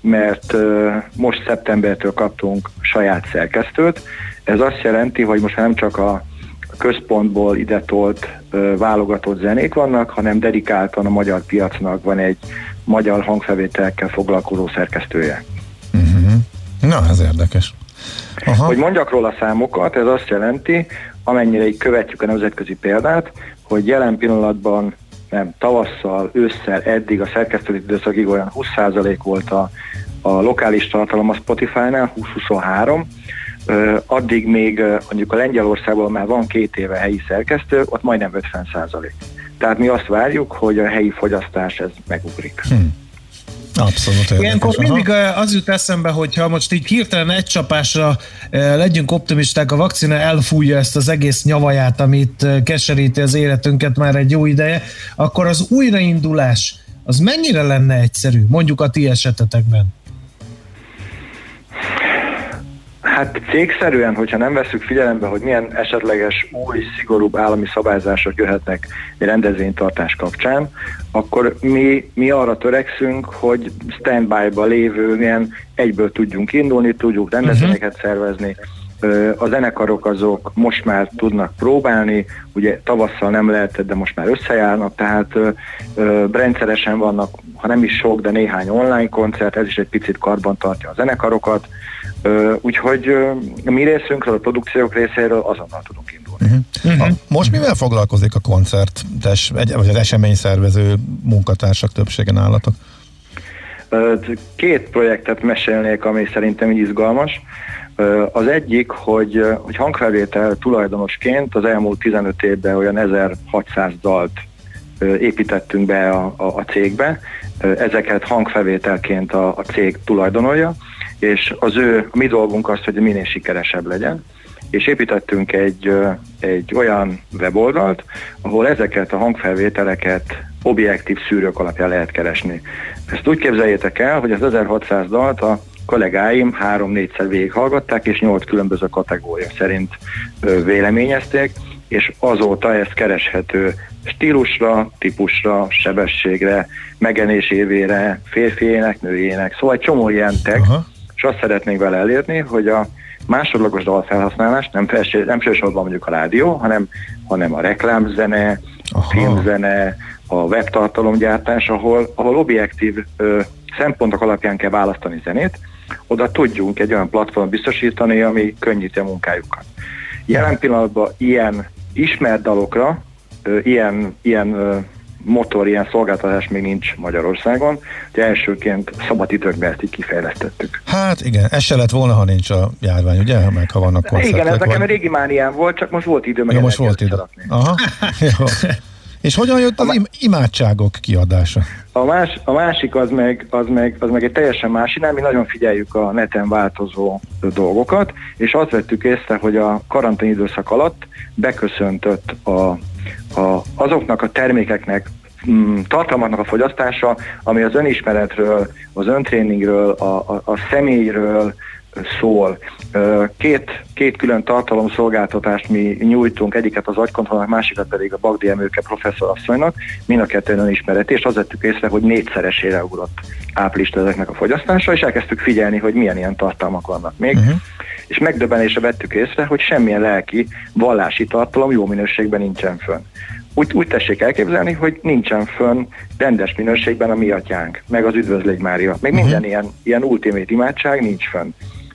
mert ö, most szeptembertől kaptunk saját szerkesztőt. Ez azt jelenti, hogy most nem csak a központból ide tolt ö, válogatott zenék vannak, hanem dedikáltan a magyar piacnak van egy magyar hangfelvételekkel foglalkozó szerkesztője. Uh-huh. Na, ez érdekes. Aha. Hogy mondjak róla számokat, ez azt jelenti, amennyire így követjük a nemzetközi példát, hogy jelen pillanatban nem, tavasszal, ősszel, eddig a szerkesztői időszakig olyan húsz százalék volt a, a lokális tartalom a Spotify-nál, húsz-huszonhárom, addig még mondjuk a Lengyelországból már van két éve helyi szerkesztő, ott majdnem ötven százalék. Tehát mi azt várjuk, hogy a helyi fogyasztás ez megugrik. Hmm. Abszolút érdekes. Ilyenkor mindig az jut eszembe, hogyha most így hirtelen egy csapásra legyünk optimisták, a vakcina elfújja ezt az egész nyavaját, amit keseríti az életünket már egy jó ideje, akkor az újraindulás az mennyire lenne egyszerű, mondjuk a ti esetetekben? Hát cégszerűen, hogyha nem veszük figyelembe, hogy milyen esetleges új, szigorúbb állami szabályzások jöhetnek egy rendezvénytartás kapcsán, akkor mi, mi arra törekszünk, hogy standby-ba lévő, milyen egyből tudjunk indulni, tudjuk rendezvényeket szervezni. A zenekarok azok most már tudnak próbálni, ugye tavasszal nem lehetett, de most már összejárnak, tehát ö, ö, rendszeresen vannak, ha nem is sok, de néhány online koncert, ez is egy picit karban tartja a zenekarokat, ö, úgyhogy ö, mi részünkről, a produkciók részéről azonnal tudunk indulni. Uh-huh. Uh-huh. A, most mivel foglalkozik a koncert, vagy az eseményszervező munkatársak többsége nálatok? Két projektet mesélnék, ami szerintem így izgalmas. Az egyik, hogy, hogy hangfelvétel tulajdonosként az elmúlt tizenöt évben olyan ezerhatszáz dalt építettünk be a, a, a cégbe. Ezeket hangfelvételként a, a cég tulajdonolja, és az ő, mi dolgunk az, hogy minél sikeresebb legyen. És építettünk egy, egy olyan weboldalt, ahol ezeket a hangfelvételeket objektív szűrők alapján lehet keresni. Ezt úgy képzeljétek el, hogy az ezerhatszáz dalt a kollégáim három-négyszer végighallgatták, és nyolc különböző kategória szerint véleményezték, és azóta ez kereshető stílusra, típusra, sebességre, megjelenés évére, férfiének, nőjének, szóval egy csomó ilyen tag, és azt szeretnénk vele elérni, hogy a másodlagos dalfelhasználás nem, felső, nem felsősorban mondjuk a rádió, hanem, hanem a reklámzene, aha. filmzene, a webtartalomgyártás, ahol, ahol objektív ö, szempontok alapján kell választani zenét, oda tudjunk egy olyan platformot biztosítani, ami könnyíti a munkájukat. Jelen pillanatban ilyen ismert dalokra, ö, ilyen, ilyen ö, motor, ilyen szolgáltatás még nincs Magyarországon, de elsőként szabadidőkben ezt így kifejlesztettük. Hát igen, ez se lett volna, ha nincs a járvány, ugye? Meg ha vannak koncertek. Igen, ez nekem vagy... régi mániám volt, csak most volt idő meg. Ja, most volt idő. Aha, jó. És hogyan jött az imádságok kiadása? A, más, a másik az meg, az, meg, az meg egy teljesen más irány, mi nagyon figyeljük a neten változó dolgokat, és azt vettük észre, hogy a karantén időszak alatt beköszöntött a, a, azoknak a termékeknek, m, tartalmaknak a fogyasztása, ami az önismeretről, az öntréningről, a, a, a személyről, szól. Két, két külön tartalomszolgáltatást mi nyújtunk, egyiket az agykontrollnak, másikat pedig a Bagdi Emőke professzorasszonynak, mind a kettőn önismereti, és azt vettük észre, hogy négyszeresére ugrott áprilisra ezeknek a fogyasztása, és elkezdtük figyelni, hogy milyen ilyen tartalmak vannak még, uh-huh. és megdöbbenésre vettük észre, hogy semmilyen lelki, vallási tartalom jó minőségben nincsen fönn. Úgy, úgy tessék elképzelni, hogy nincsen fönn rendes minőségben a Mi Atyánk, meg az Üdvözlégy Mária, meg uh-huh. minden ilyen, ilyen ultimate imádság nincs fönn.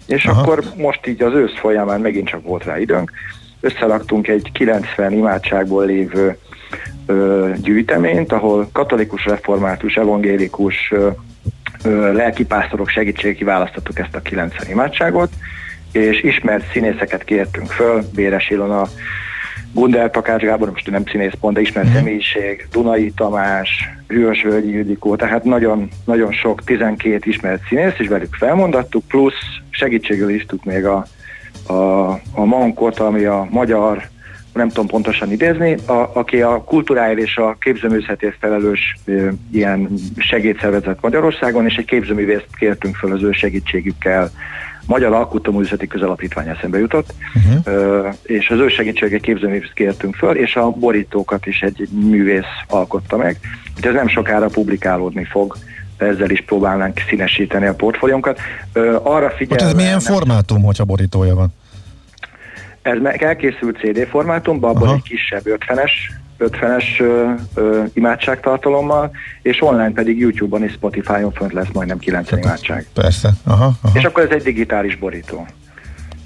És aha. akkor most így az ősz folyamán megint csak volt rá időnk, összeraktunk egy kilencven imádságból lévő ö, gyűjteményt, ahol katolikus, református, evangélikus ö, ö, lelkipásztorok segítségével kiválasztottuk ezt a kilencven imádságot, és ismert színészeket kértünk föl, Béres Ilona, Gundel Takács Gábor, most nem színész pont, de ismert személyiség, Dunai Tamás, Hűvös Völgyi Judikó, tehát nagyon, nagyon sok, tizenkét ismert színész, és velük felmondattuk, plusz segítségül hívtuk még a, a, a Mankot, ami a magyar, nem tudom pontosan idézni, a, aki a kulturáért és a képzőművészetért felelős e, ilyen segédszervezet Magyarországon, és egy képzőművészt kértünk föl az ő segítségükkel, Magyar Alkotóművészeti Közalapítvány eszembe jutott, uh-huh. és az ő segítséget képzőművészt kértünk föl, és a borítókat is egy művész alkotta meg. Úgyhogy ez nem sokára publikálódni fog, ezzel is próbálnánk színesíteni a portfóliónkat. Arra figyelve... Hát ez milyen formátum, hogyha borítója van? Ez meg elkészült cé dé formátumban, abban aha. egy kisebb ötvenes, ötvenes ö, ö, imádságtartalommal, és online pedig YouTube-on és Spotify-on fönt lesz majdnem kilencven imádság. Persze. Aha, aha. És akkor ez egy digitális borító.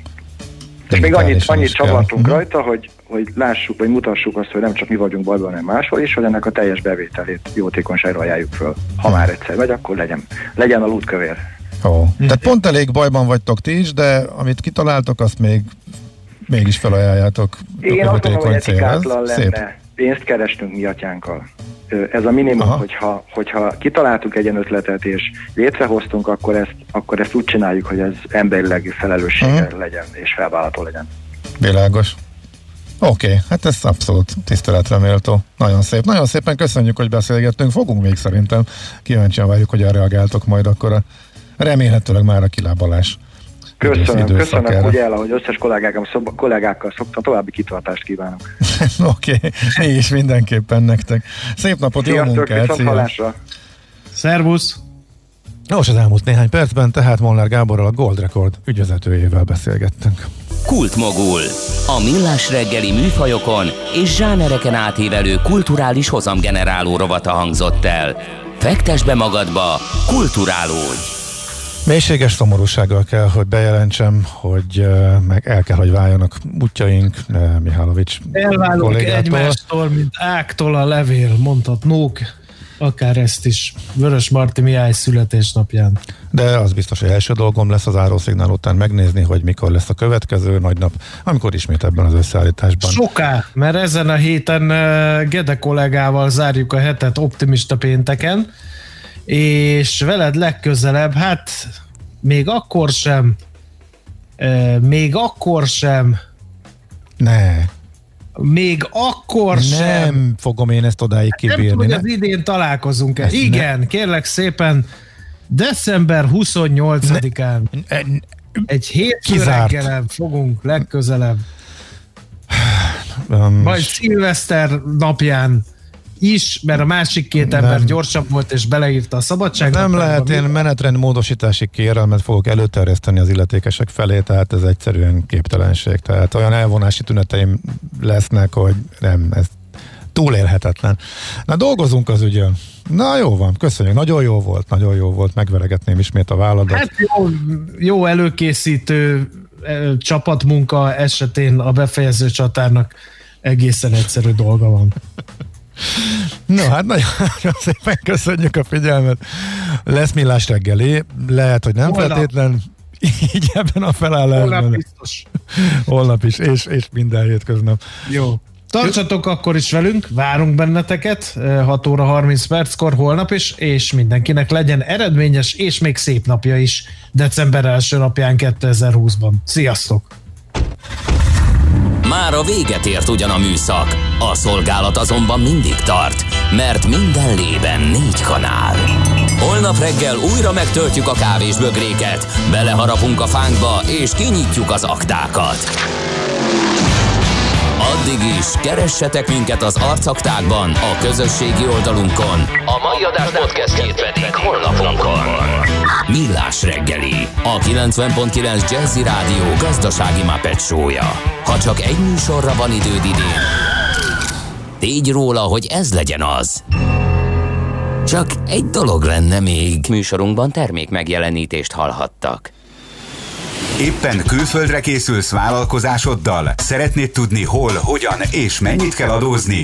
Digitális és még annyit, annyit csavartunk kell. Rajta, hogy, hogy lássuk, vagy mutassuk azt, hogy nem csak mi vagyunk bajban, hanem máshol is, hogy ennek a teljes bevételét jótékonyságra ajánljuk föl. Ha hmm. már egyszer vagy, akkor legyen, legyen a lúdkövér. Oh. Tehát pont elég bajban vagytok ti is, de amit kitaláltok, azt még mégis felajánljátok. Én azt mondom, hogy etikátlan lenne. Pénzt kerestünk Mi Atyánkkal. Ez a minimum, hogyha, hogyha kitaláltuk egy ilyen ötletet és létrehoztunk, akkor ezt, akkor ezt úgy csináljuk, hogy ez emberileg felelősséggel aha. legyen és felvállalható legyen. Világos. Oké, okay, hát ez abszolút tiszteletre méltó. Nagyon szép. Nagyon szépen köszönjük, hogy beszélgettünk. Fogunk még szerintem. Kíváncsian várjuk, hogy reagáltok majd akkor a remélhetőleg már a kilábalás. Köszönöm, köszönöm, hogy el, ahogy összes kollégákkal, szob- kollégákkal szoktam, további kitartást kívánok. Oké, okay. Én is mindenképpen nektek. Szép napot, sziasztok, jó munkát! Viszont hallásra! Szervusz! Nos, az elmúlt néhány percben tehát Molnár Gáborral, a Gold Record ügyvezetőjével beszélgettünk. Kultmogul. A millás reggeli műfajokon és zsánereken átívelő kulturális hozamgeneráló rovata hangzott el. Fektesd be magadba, kulturálódj! Mélységes szomorúsággal kell, hogy bejelentsem, hogy uh, meg el kell, hogy váljanak útjaink uh, Mihálovics elválunk kollégától. Egymástól, mint ágtól a levél, mondhatnók, akár ezt is Vörös Marti Mihály születésnapján. De az biztos, hogy első dolgom lesz az árószignál után megnézni, hogy mikor lesz a következő nagy nap, amikor ismét ebben az összeállításban. Soká, mert ezen a héten uh, Gede kollégával zárjuk a hetet optimista pénteken, és veled legközelebb, hát még akkor sem, euh, még akkor sem. Ne. Még akkor nem sem. Nem fogom én ezt odáig kibírni. Nem tudom, az idén találkozunk el. Igen, ne. Kérlek szépen, december huszonnyolcadikán ne. Egy hétfő reggelen fogunk legközelebb. Majd szilveszter napján is, mert a másik két ember nem. gyorsabb volt és beleírta a szabadságot. Nem lehet, én menetrend módosítási kérelmet fogok előterjeszteni az illetékesek felé, tehát ez egyszerűen képtelenség. Tehát olyan elvonási tüneteim lesznek, hogy nem, ez túlélhetetlen. Na, dolgozunk az ügyön. Na, jó van, köszönjük. Nagyon jó volt, nagyon jó volt, megveregetném ismét a válladat. Hát jó, jó előkészítő csapatmunka esetén a befejező csatárnak egészen egyszerű dolga van. No, hát nagyon, nagyon szépen köszönjük a figyelmet. Lesz millás reggeli, lehet, hogy nem holnap. Feltétlen így ebben a felállásban. Holnap biztos. Holnap is, és, és minden hétköznap. Jó. Tartsatok akkor is velünk, várunk benneteket, hat óra harminc perckor holnap is, és mindenkinek legyen eredményes, és még szép napja is december első napján kétezer-húszban. Sziasztok! Már a véget ért ugyan a műszak, a szolgálat azonban mindig tart, mert minden lében négy kanál. Holnap reggel újra megtöltjük a kávésbögréket, beleharapunk a fánkba és kinyitjuk az aktákat. Addig is, keressetek minket az arcaktákban, a közösségi oldalunkon. A mai adás podcastjét pedig holnapunkon. Millás reggeli, a kilencven pont kilenc Jazzy Rádió gazdasági Muppet show-ja. Ha csak egy műsorra van időd idén, tégy róla, hogy ez legyen az. Csak egy dolog lenne még. Műsorunkban termék megjelenítést hallhattak. Éppen külföldre készülsz vállalkozásoddal? Szeretnéd tudni hol, hogyan és mennyit kell adózni?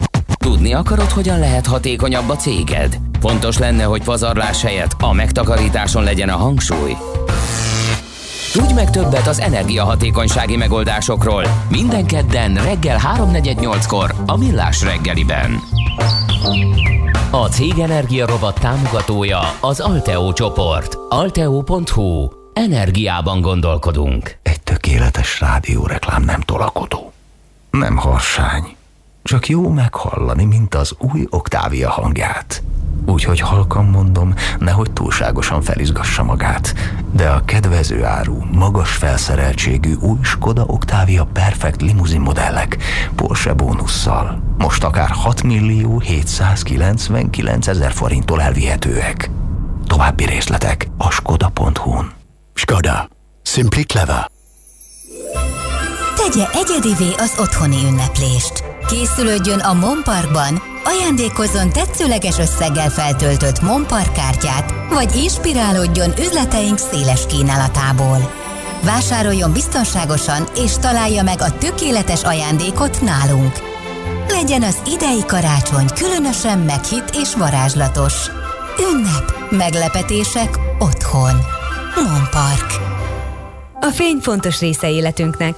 Tudni akarod, hogyan lehet hatékonyabb a céged? Fontos lenne, hogy pazarlás helyett a megtakarításon legyen a hangsúly. Tudj meg többet az energiahatékonysági megoldásokról minden kedden reggel három negyvennyolckor a Millás reggeliben. A Cég Energia rovat támogatója az Alteo csoport. alteo pont hu. Energiában gondolkodunk. Egy tökéletes rádióreklám nem tolakodó. Nem harsány. Csak jó meghallani, mint az új Octavia hangját. Úgyhogy halkan mondom, nehogy túlságosan felizgassa magát, de a kedvező áru, magas felszereltségű új Skoda Octavia Perfect limuzin modellek Porsche bónusszal most akár hat millió hétszázkilencvenkilencezer forinttól elvihetőek. További részletek a skoda pont hu-n. Skoda. Simply clever. Tegye egyedivé az otthoni ünneplést. Készülődjön a MOM Parkban, ajándékozzon tetszőleges összeggel feltöltött MOM Park kártyát, vagy inspirálódjon üzleteink széles kínálatából. Vásároljon biztonságosan és találja meg a tökéletes ajándékot nálunk. Legyen az idei karácsony különösen meghitt és varázslatos. Ünnep, meglepetések otthon. MOM Park. A fény fontos része életünknek,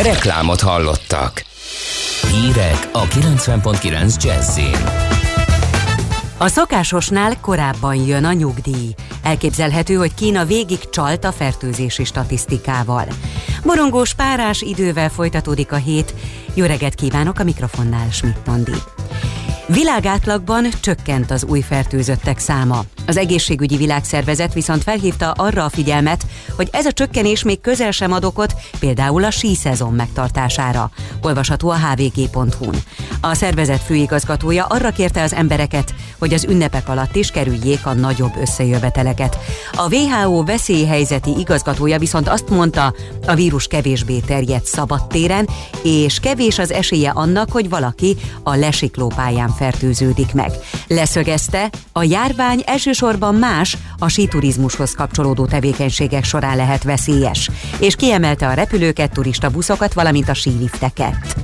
Reklámot hallottak. Hírek a kilencven pont kilenc Jazz-in. A szokásosnál korábban jön a nyugdíj. Elképzelhető, hogy Kína végig csalt a fertőzési statisztikával. Borongós párás idővel folytatódik a hét. Jó reggelt kívánok, a mikrofonnál Schmidt Andi. Világátlagban csökkent az új fertőzöttek száma. Az egészségügyi világszervezet viszont felhívta arra a figyelmet, hogy ez a csökkenés még közel sem ad okot, például a síszezon megtartására. Olvasható a h v g pont hu-n. A szervezet főigazgatója arra kérte az embereket, hogy az ünnepek alatt is kerüljék a nagyobb összejöveteleket. A vé há o veszélyhelyzeti igazgatója viszont azt mondta, a vírus kevésbé terjed szabadtéren, és kevés az esélye annak, hogy valaki a lesiklópályán fertőződik meg. Leszögezte, a járvány elsősorban más, a síturizmushoz kapcsolódó tevékenységek során lehet veszélyes, és kiemelte a repülőket, turistabuszokat, valamint a sílifteket.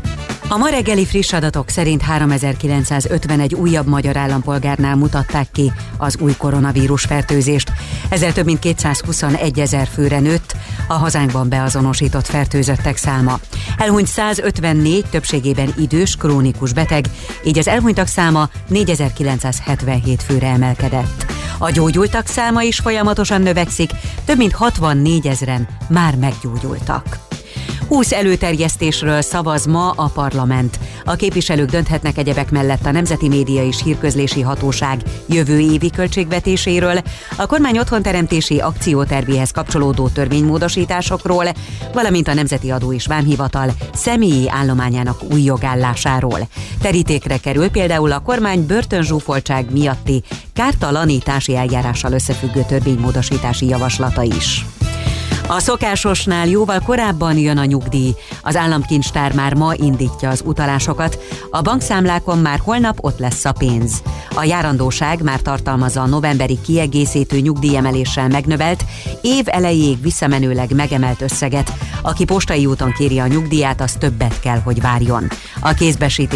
A ma reggeli friss adatok szerint háromezer-kilencszázötvenegy újabb magyar állampolgárnál mutatták ki az új koronavírus fertőzést. Ezzel több mint kétszázhuszonegyezer főre nőtt a hazánkban beazonosított fertőzöttek száma. Elhunyt százötvennégy, többségében idős, krónikus beteg, így az elhunytak száma négyezer-kilencszázhetvenhét főre emelkedett. A gyógyultak száma is folyamatosan növekszik, több mint hatvannégyezren már meggyógyultak. húsz előterjesztésről szavaz ma a parlament. A képviselők dönthetnek egyebek mellett a Nemzeti Média és Hírközlési Hatóság jövő évi költségvetéséről, a kormány otthonteremtési akciótervéhez kapcsolódó törvénymódosításokról, valamint a Nemzeti Adó és Vámhivatal személyi állományának új jogállásáról. Terítékre kerül például a kormány börtönzsúfoltság miatti kártalanítási eljárással összefüggő törvénymódosítási javaslata is. A szokásosnál jóval korábban jön a nyugdíj. Az államkincstár már ma indítja az utalásokat. A bankszámlákon már holnap ott lesz a pénz. A járandóság már tartalmazza a novemberi kiegészítő nyugdíjemeléssel megnövelt, év elejéig visszamenőleg megemelt összeget. Aki postai úton kéri a nyugdíját, az többet kell, hogy várjon. A kézbesítés